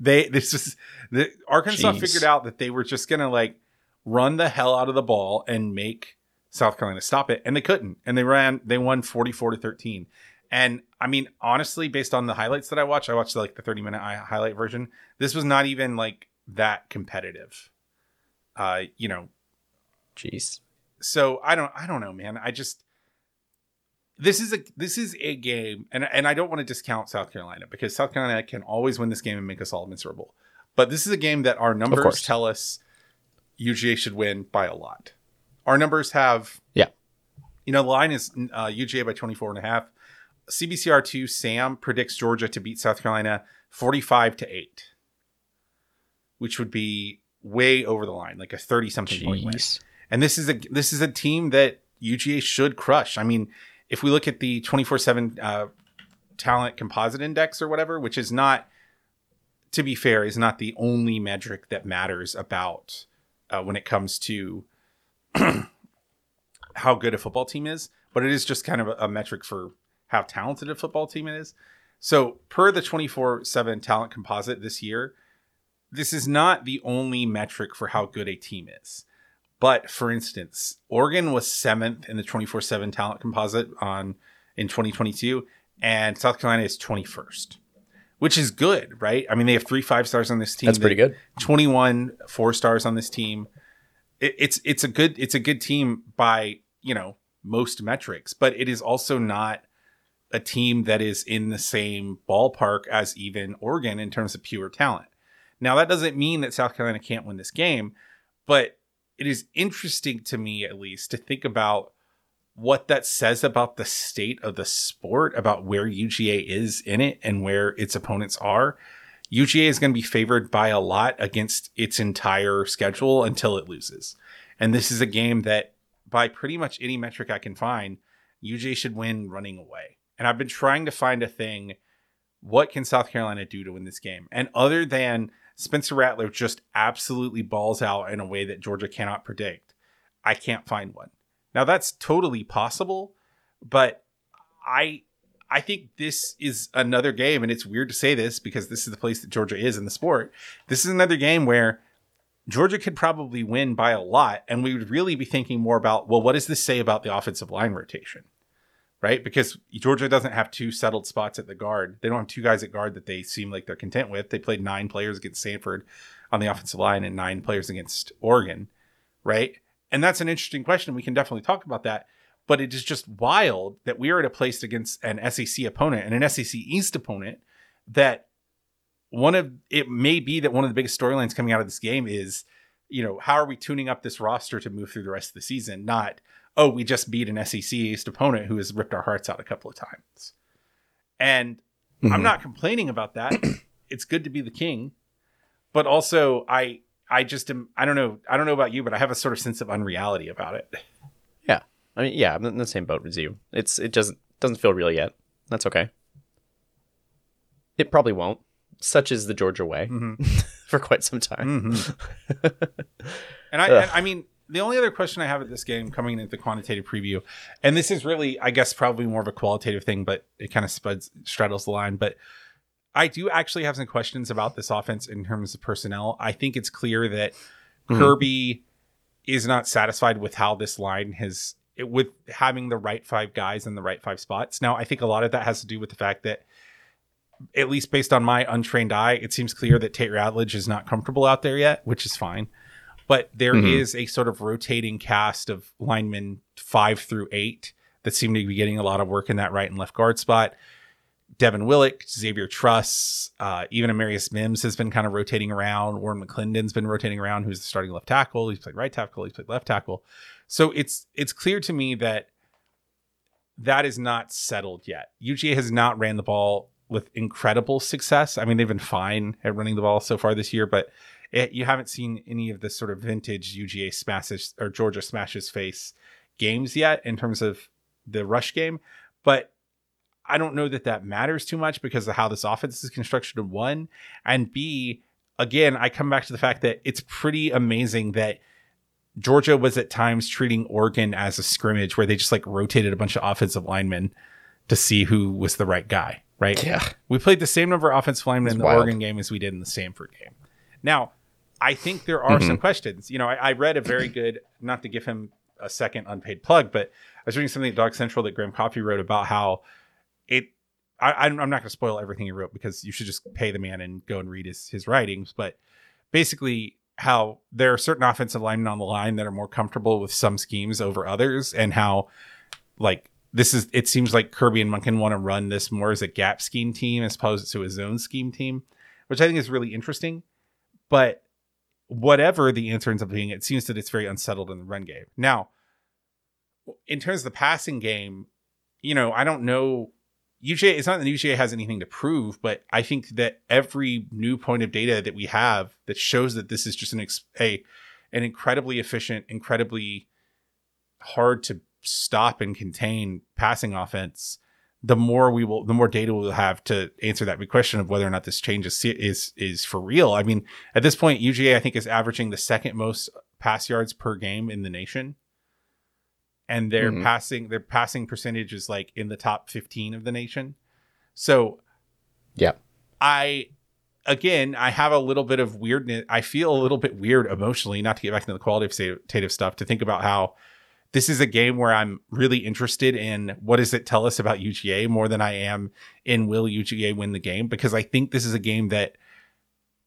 they this is the Arkansas Jeez. figured out that they were just going to like run the hell out of the ball and make South Carolina stop it, and they couldn't. And they ran they won forty-four to thirteen. And I mean, honestly, based on the highlights that I watched, I watched like the thirty minute highlight version. This was not even like that competitive, uh, you know, jeez. So I don't, I don't know, man. I just, this is a, this is a game. And, and I don't want to discount South Carolina, because South Carolina can always win this game and make us all miserable. But this is a game that our numbers tell us U G A should win by a lot. Our numbers have, yeah, you know, the line is uh, U G A by twenty-four and a half. C B C R two Sam predicts Georgia to beat South Carolina forty-five to eight, which would be way over the line, like a thirty something point win. And this is a this is a team that U G A should crush. I mean, if we look at the twenty-four seven uh, talent composite index or whatever, which is not, to be fair, is not the only metric that matters about uh, when it comes to how good a football team is, but it is just kind of a, a metric for how talented a football team it is. So per the twenty-four seven talent composite this year, this is not the only metric for how good a team is. But for instance, Oregon was seventh in the twenty-four seven talent composite on in twenty twenty-two, and South Carolina is twenty-first, which is good, right? I mean, they have three five stars on this team. That's pretty good. twenty-one four stars on this team. It, it's it's a good it's a good team by, you know, most metrics, but it is also not a team that is in the same ballpark as even Oregon in terms of pure talent. Now, that doesn't mean that South Carolina can't win this game, but it is interesting to me, at least, to think about what that says about the state of the sport, about where U G A is in it and where its opponents are. U G A is going to be favored by a lot against its entire schedule until it loses. And this is a game that, by pretty much any metric I can find, U G A should win running away. And I've been trying to find a thing. What can South Carolina do to win this game? And other than Spencer Rattler just absolutely balls out in a way that Georgia cannot predict, I can't find one. Now, that's totally possible, but I I think this is another game, and it's weird to say this because this is the place that Georgia is in the sport. This is another game where Georgia could probably win by a lot, and we would really be thinking more about, well, what does this say about the offensive line rotation? Right? Because Georgia doesn't have two settled spots at the guard. They don't have two guys at guard that they seem like they're content with. They played nine players against Sanford on the offensive line and nine players against Oregon. Right? And that's an interesting question. We can definitely talk about that. But it is just wild that we are at a place against an S E C opponent and an S E C East opponent that one of it may be that one of the biggest storylines coming out of this game is, you know, how are we tuning up this roster to move through the rest of the season? Not, oh, we just beat an S E C East opponent who has ripped our hearts out a couple of times. And mm-hmm. I'm not complaining about that. It's good to be the king. But also, I I just am, I don't know. I don't know about you, but I have a sort of sense of unreality about it. Yeah. I mean, yeah, I'm in the same boat as you. It's It doesn't doesn't feel real yet. That's okay. It probably won't. Such is the Georgia way mm-hmm. for quite some time. Mm-hmm. and I and I mean... The only other question I have at this game coming into the quantitative preview, and this is really, I guess, probably more of a qualitative thing, but it kind of spuds, straddles the line. But I do actually have some questions about this offense in terms of personnel. I think it's clear that mm-hmm. Kirby is not satisfied with how this line has, it, with having the right five guys in the right five spots. Now, I think a lot of that has to do with the fact that, at least based on my untrained eye, it seems clear that Tate Rutledge is not comfortable out there yet, which is fine. But there mm-hmm. is a sort of rotating cast of linemen five through eight that seem to be getting a lot of work in that right and left guard spot. Devin Willick, Xavier Truss, uh, even Amarius Mims has been kind of rotating around. Warren McClendon's been rotating around, who's the starting left tackle. He's played right tackle. He's played left tackle. So it's it's clear to me that that is not settled yet. U G A has not ran the ball with incredible success. I mean, they've been fine at running the ball so far this year, but It, you haven't seen any of the sort of vintage U G A smashes or Georgia smashes face games yet in terms of the rush game. But I don't know that that matters too much because of how this offense is constructed, one. And B, again, I come back to the fact that it's pretty amazing that Georgia was at times treating Oregon as a scrimmage where they just like rotated a bunch of offensive linemen to see who was the right guy, right? Yeah. We played the same number of offensive linemen in the wild Oregon game as we did in the Stanford game. Now, I think there are mm-hmm. some questions. You know, I, I read a very good, not to give him a second unpaid plug, but I was reading something at Dog Central that Graham Coffey wrote about how it, I, I'm not going to spoil everything he wrote because you should just pay the man and go and read his, his writings. But basically how there are certain offensive linemen on the line that are more comfortable with some schemes over others, and how like this is, it seems like Kirby and Munkin want to run this more as a gap scheme team as opposed to a zone scheme team, which I think is really interesting. But whatever the answer ends up being, it seems that it's very unsettled in the run game. Now, in terms of the passing game, you know, I don't know. U G A, it's not that U G A has anything to prove, but I think that every new point of data that we have that shows that this is just an ex- a an incredibly efficient, incredibly hard to stop and contain passing offense, the more we will, the more data we'll have to answer that big question of whether or not this change is, is, is for real. I mean, at this point, U G A, I think, is averaging the second most pass yards per game in the nation. And their mm-hmm. passing, their passing percentage is like in the top fifteen of the nation. So yeah, I, again, I have a little bit of weirdness. I feel a little bit weird emotionally, not to get back into the qualitative stuff, to think about how this is a game where I'm really interested in what does it tell us about U G A more than I am in will U G A win the game? Because I think this is a game that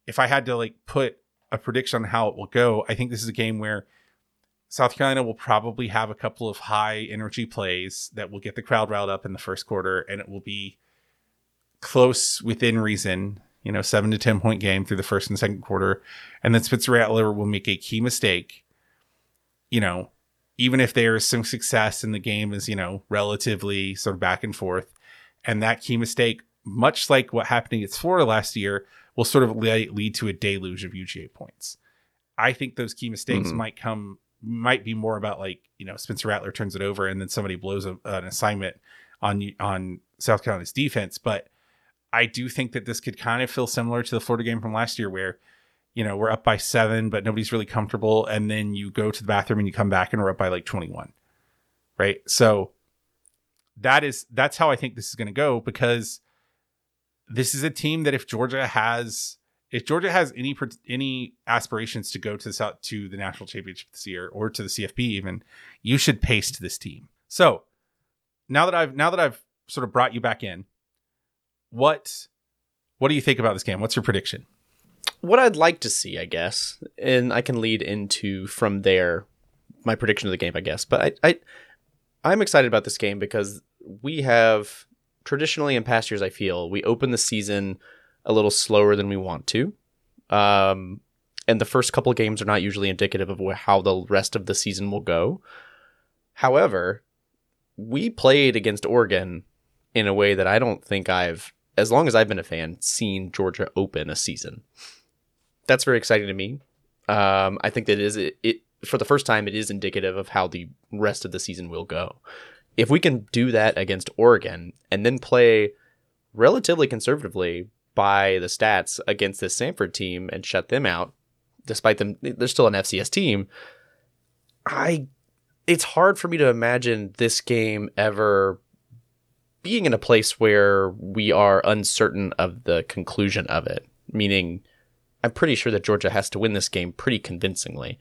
if I had to like put a prediction on how it will go, I think this is a game where South Carolina will probably have a couple of high energy plays that will get the crowd riled up in the first quarter, and it will be close within reason, you know, seven to ten point game through the first and second quarter. And then Spencer Rattler will make a key mistake, you know, even if there is some success and the game is, you know, relatively sort of back and forth. And that key mistake, much like what happened against Florida last year, will sort of lead to a deluge of U G A points. I think those key mistakes mm-hmm. might come, might be more about like, you know, Spencer Rattler turns it over and then somebody blows a, an assignment on, on South Carolina's defense. But I do think that this could kind of feel similar to the Florida game from last year where, you know, we're up by seven, but nobody's really comfortable. And then you go to the bathroom and you come back and we're up by like twenty-one. Right. So that is, that's how I think this is going to go, because this is a team that if Georgia has, if Georgia has any, any aspirations to go to the South, to the national championship this year or to the C F B, even, you should pace this team. So now that I've, now that I've sort of brought you back in, what, what do you think about this game? What's your prediction? What I'd like to see, I guess, and I can lead into from there my prediction of the game, I guess. But I, I, I'm excited about this game because we have traditionally in past years, I feel, we open the season a little slower than we want to. Um, and the first couple of games are not usually indicative of how the rest of the season will go. However, we played against Oregon in a way that I don't think I've, as long as I've been a fan, seen Georgia open a season. That's very exciting to me. Um, I think that it is it, it for the first time. It is indicative of how the rest of the season will go. If we can do that against Oregon and then play relatively conservatively by the stats against this Samford team and shut them out, despite them, they're still an F C S team. I, it's hard for me to imagine this game ever being in a place where we are uncertain of the conclusion of it, meaning, I'm pretty sure that Georgia has to win this game pretty convincingly.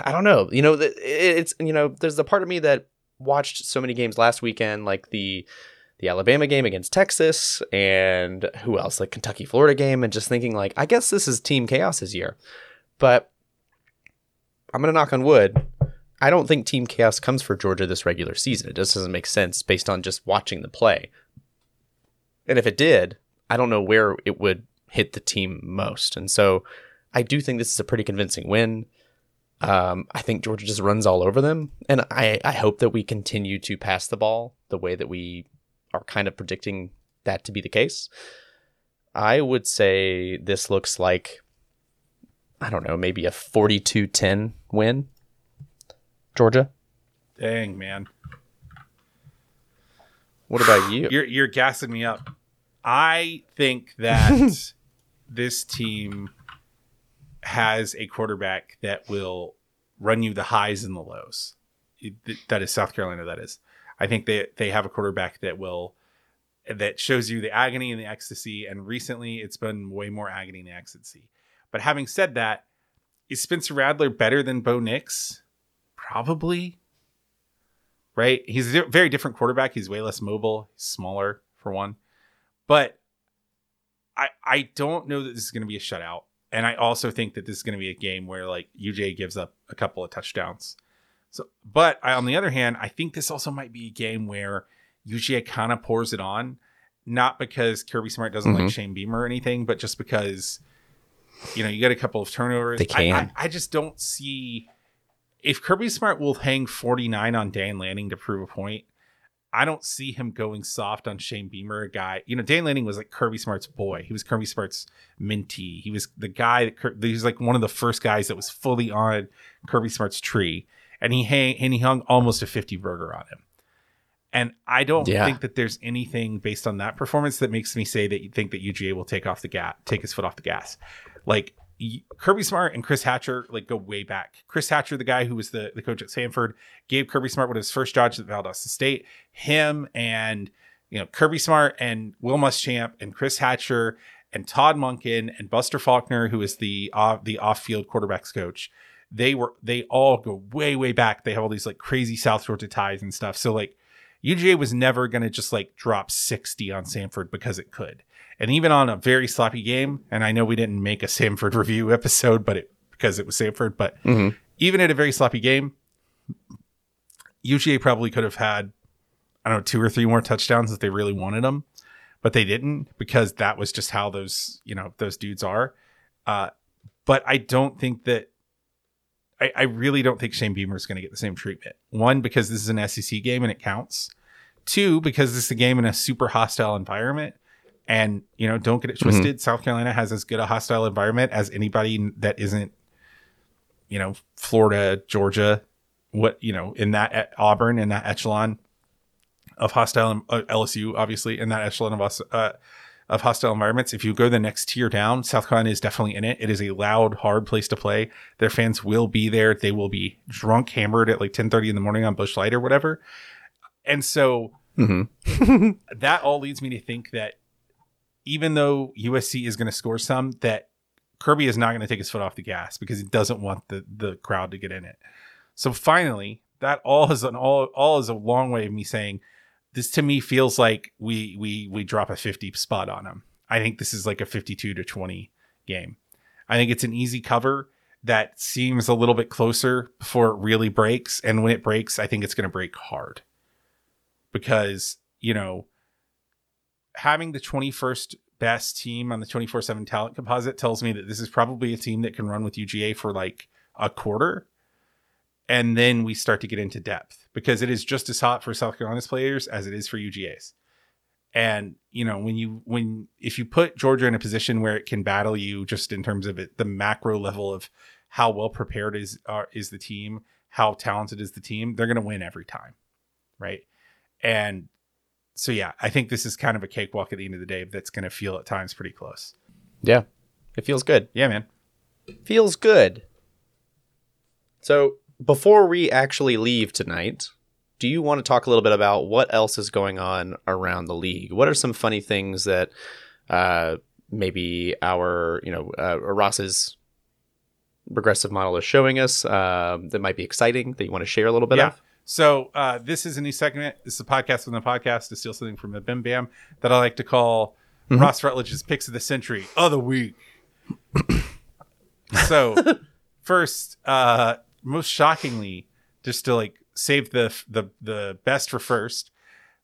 I don't know. You know, it's, you know, there's the part of me that watched so many games last weekend, like the the Alabama game against Texas and who else, like Kentucky, Florida game, and just thinking like, I guess this is team chaos this year. But I'm going to knock on wood. I don't think team chaos comes for Georgia this regular season. It just doesn't make sense based on just watching the play. And if it did, I don't know where it would hit the team most. And so I do think this is a pretty convincing win. Um, I think Georgia just runs all over them. And I, I hope that we continue to pass the ball the way that we are kind of predicting that to be the case. I would say this looks like, I don't know, maybe a forty-two ten win. Georgia. Dang, man. What about you? You're, you're gassing me up. I think that... this team has a quarterback that will run you the highs and the lows. That is South Carolina. That is, I think they, they have a quarterback that will, that shows you the agony and the ecstasy. And recently it's been way more agony and ecstasy. But having said that, is Spencer Rattler better than Bo Nix? Probably. Right. He's a very different quarterback. He's way less mobile, smaller for one, but I, I don't know that this is going to be a shutout. And I also think that this is going to be a game where like U J gives up a couple of touchdowns. So, but I, on the other hand, I think this also might be a game where U G A kind of pours it on, not because Kirby Smart doesn't mm-hmm. like Shane Beamer or anything, but just because, you know, you get a couple of turnovers. They can. I, I, I just don't see if Kirby Smart will hang forty-nine on Dan Lanning to prove a point. I don't see him going soft on Shane Beamer, a guy, you know, Dan Lanning was like Kirby Smart's boy. He was Kirby Smart's mentee. He was the guy that Cur- he was like one of the first guys that was fully on Kirby Smart's tree. And he hang and he hung almost a fifty burger on him. And I don't yeah. think that there's anything based on that performance that makes me say that you think that U G A will take off the gas, take his foot off the gas. Like Kirby Smart and Chris Hatcher like go way back. Chris Hatcher, the guy who was the, the coach at Samford, gave Kirby Smart one of his first jobs at Valdosta State. Him and, you know, Kirby Smart and Will Muschamp and Chris Hatcher and Todd Monken and Buster Faulkner, who is the uh, the off-field quarterbacks coach, they were they all go way, way back. They have all these like crazy South Georgia ties and stuff. So like U G A was never going to just like drop sixty on Samford because it could. And even on a very sloppy game, and I know we didn't make a Samford review episode, but it because it was Samford, but mm-hmm. even at a very sloppy game, U G A probably could have had, I don't know, two or three more touchdowns if they really wanted them, but they didn't because that was just how those, you know, those dudes are. Uh, but I don't think that, I, I really don't think Shane Beamer is going to get the same treatment. One, because this is an S E C game and it counts. Two, because this is a game in a super hostile environment. And, you know, don't get it twisted. Mm-hmm. South Carolina has as good a hostile environment as anybody that isn't, you know, Florida, Georgia, what, you know, in that at Auburn, in that echelon of hostile uh, L S U, obviously, in that echelon of, uh, of hostile environments. If you go the next tier down, South Carolina is definitely in it. It is a loud, hard place to play. Their fans will be there. They will be drunk, hammered at like ten thirty in the morning on Busch Light or whatever. And so mm-hmm. that all leads me to think that, even though U S C is going to score some, that Kirby is not going to take his foot off the gas because he doesn't want the, the crowd to get in it. So finally, that all is an all all is a long way of me saying this to me feels like we we we drop a fifty spot on them. I think this is like a fifty-two to twenty game. I think it's an easy cover that seems a little bit closer before it really breaks. And when it breaks, I think it's going to break hard because, you know, having the twenty-first best team on the twenty-four seven talent composite tells me that this is probably a team that can run with U G A for like a quarter. And then we start to get into depth because it is just as hot for South Carolina's players as it is for U G A's. And, you know, when you, when, if you put Georgia in a position where it can battle you just in terms of it, the macro level of how well prepared is, uh, is the team, how talented is the team, they're going to win every time. Right. And, so, yeah, I think this is kind of a cakewalk at the end of the day that's going to feel at times pretty close. Yeah, it feels good. Yeah, man. Feels good. So before we actually leave tonight, do you want to talk a little bit about what else is going on around the league? What are some funny things that uh, maybe our, you know, uh, Ross's regressive model is showing us uh, that might be exciting that you want to share a little bit yeah. of? So uh, this is a new segment. This is a podcast within a podcast to steal something from a Bim Bam that I like to call mm-hmm. Ross Rutledge's Picks of the Century of the Week. So first, uh, most shockingly, just to like save the, the, the best for first,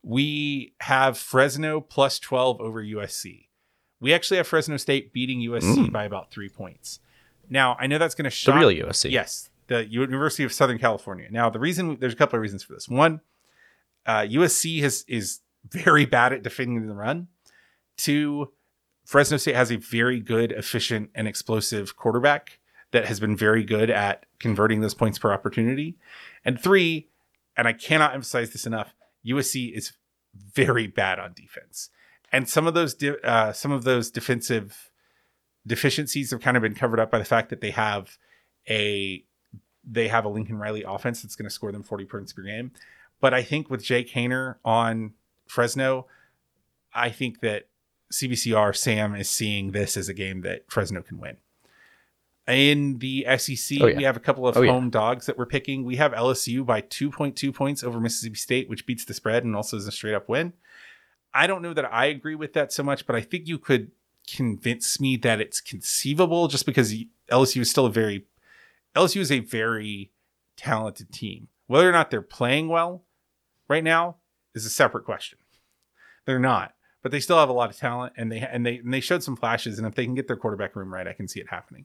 we have Fresno plus twelve over U S C. We actually have Fresno State beating U S C mm. by about three points. Now, I know that's going to shock. The real U S C. Yes. The University of Southern California. Now, the reason there's a couple of reasons for this. One, uh, U S C has, is very bad at defending the run. Two, Fresno State has a very good, efficient, and explosive quarterback that has been very good at converting those points per opportunity. And three, and I cannot emphasize this enough, U S C is very bad on defense. And some of those, de- uh, some of those defensive deficiencies have kind of been covered up by the fact that they have a They have a Lincoln Riley offense that's going to score them forty points per game. But I think with Jake Haener on Fresno, I think that C B C R Sam is seeing this as a game that Fresno can win. In the S E C, oh, yeah. we have a couple of oh, home yeah. dogs that we're picking. We have L S U by two point two points over Mississippi State, which beats the spread and also is a straight up win. I don't know that I agree with that so much, but I think you could convince me that it's conceivable just because L S U is still a very L S U is a very talented team. Whether or not they're playing well right now is a separate question. They're not, but they still have a lot of talent, and they and they and they showed some flashes. And if they can get their quarterback room right, I can see it happening.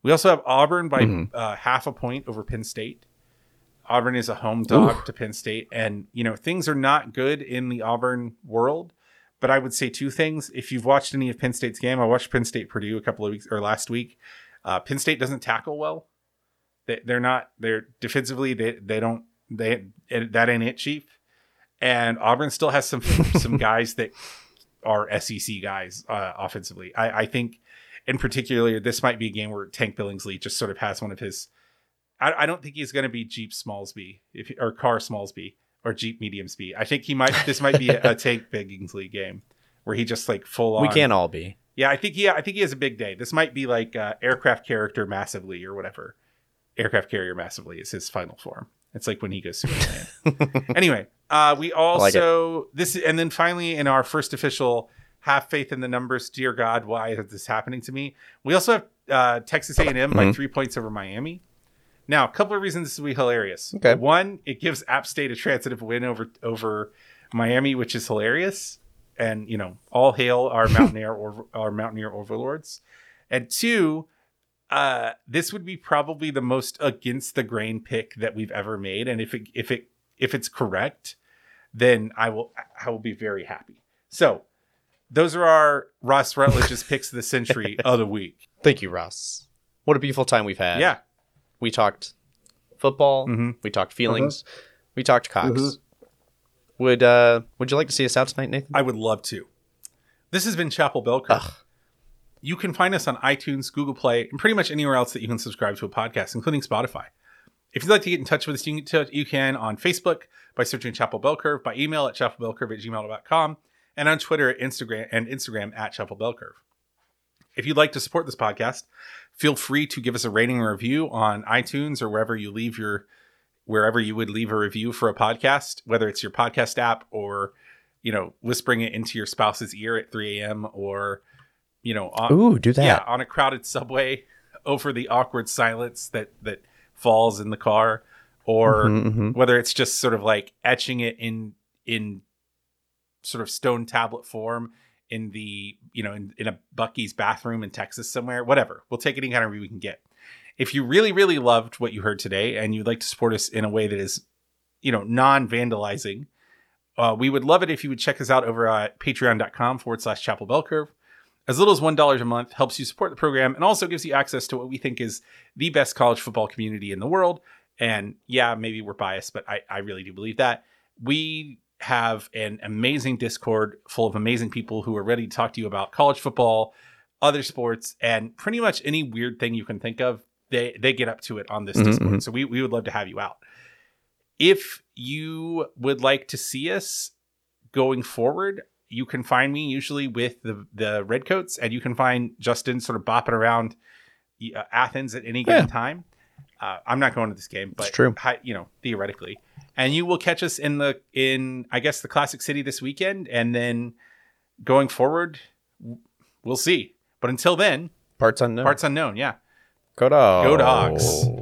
We also have Auburn by mm-hmm. uh, half a point over Penn State. Auburn is a home dog Oof. to Penn State, and you know things are not good in the Auburn world. But I would say two things: if you've watched any of Penn State's game, I watched Penn State Purdue a couple of weeks or last week. Uh, Penn State doesn't tackle well. They're not, they're defensively, they they don't, they that ain't it, Chief. And Auburn still has some some guys that are S E C guys uh, offensively. I, I think, in particular, this might be a game where Tank Billingsley just sort of has one of his, I, I don't think he's going to be Jeep Smallsby, if, or Car Smallsby, or Jeep Mediumsby. I think he might, this might be a, a Tank Billingsley game where he just like full on. We can't all be. Yeah, I think he I think he has a big day. This might be like uh, aircraft character massively or whatever. Aircraft carrier massively is his final form. It's like when he goes Superman. Anyway, uh, we also like this, and then finally in our first official have faith in the numbers. Dear God, why is this happening to me? We also have uh, Texas A and M mm-hmm. by three points over Miami. Now, a couple of reasons this will be hilarious. Okay. One, it gives App State a transitive win over over Miami, which is hilarious. And, you know, all hail our Mountaineer or our Mountaineer overlords. And two, uh, this would be probably the most against the grain pick that we've ever made. And if it if it if it's correct, then I will I will be very happy. So those are our Ross Rutledge's picks of the century of the week. Thank you, Ross. What a beautiful time we've had. Yeah. We talked football. Mm-hmm. We talked feelings. Mm-hmm. We talked cocks. Mm-hmm. Would uh, would you like to see us out tonight, Nathan? I would love to. This has been Chapel Bell Curve. Ugh. You can find us on iTunes, Google Play, and pretty much anywhere else that you can subscribe to a podcast, including Spotify. If you'd like to get in touch with us, you can, t- you can on Facebook by searching Chapel Bell Curve, by email at chapel bell curve at gmail dot com, and on Twitter at Instagram and Instagram at Chapel Bell Curve. If you'd like to support this podcast, feel free to give us a rating or review on iTunes or wherever you leave your wherever you would leave a review for a podcast, whether it's your podcast app or, you know, whispering it into your spouse's ear at three a.m. or, you know, on, Ooh, do that. Yeah, on a crowded subway over the awkward silence that, that falls in the car, or mm-hmm, mm-hmm. whether it's just sort of like etching it in, in sort of stone tablet form in the, you know, in, in a Buc-ee's bathroom in Texas somewhere, whatever. We'll take any kind of review we can get. If you really, really loved what you heard today and you'd like to support us in a way that is, you know, non-vandalizing, uh, we would love it if you would check us out over at patreon.com forward slash Chapel Bell Curve. As little as one dollar a month helps you support the program and also gives you access to what we think is the best college football community in the world. And yeah, maybe we're biased, but I, I really do believe that. We have an amazing Discord full of amazing people who are ready to talk to you about college football, other sports, and pretty much any weird thing you can think of. They they get up to it on this mm-hmm. Discord. So we, we would love to have you out. If you would like to see us going forward, you can find me usually with the, the Redcoats, and you can find Justin sort of bopping around uh, Athens at any given yeah. time. Uh, I'm not going to this game, but it's true. Hi, you know, theoretically. And you will catch us in the in I guess the Classic City this weekend, and then going forward, we'll see. But until then, parts unknown. Parts unknown, yeah. Go Dogs. Go Dogs.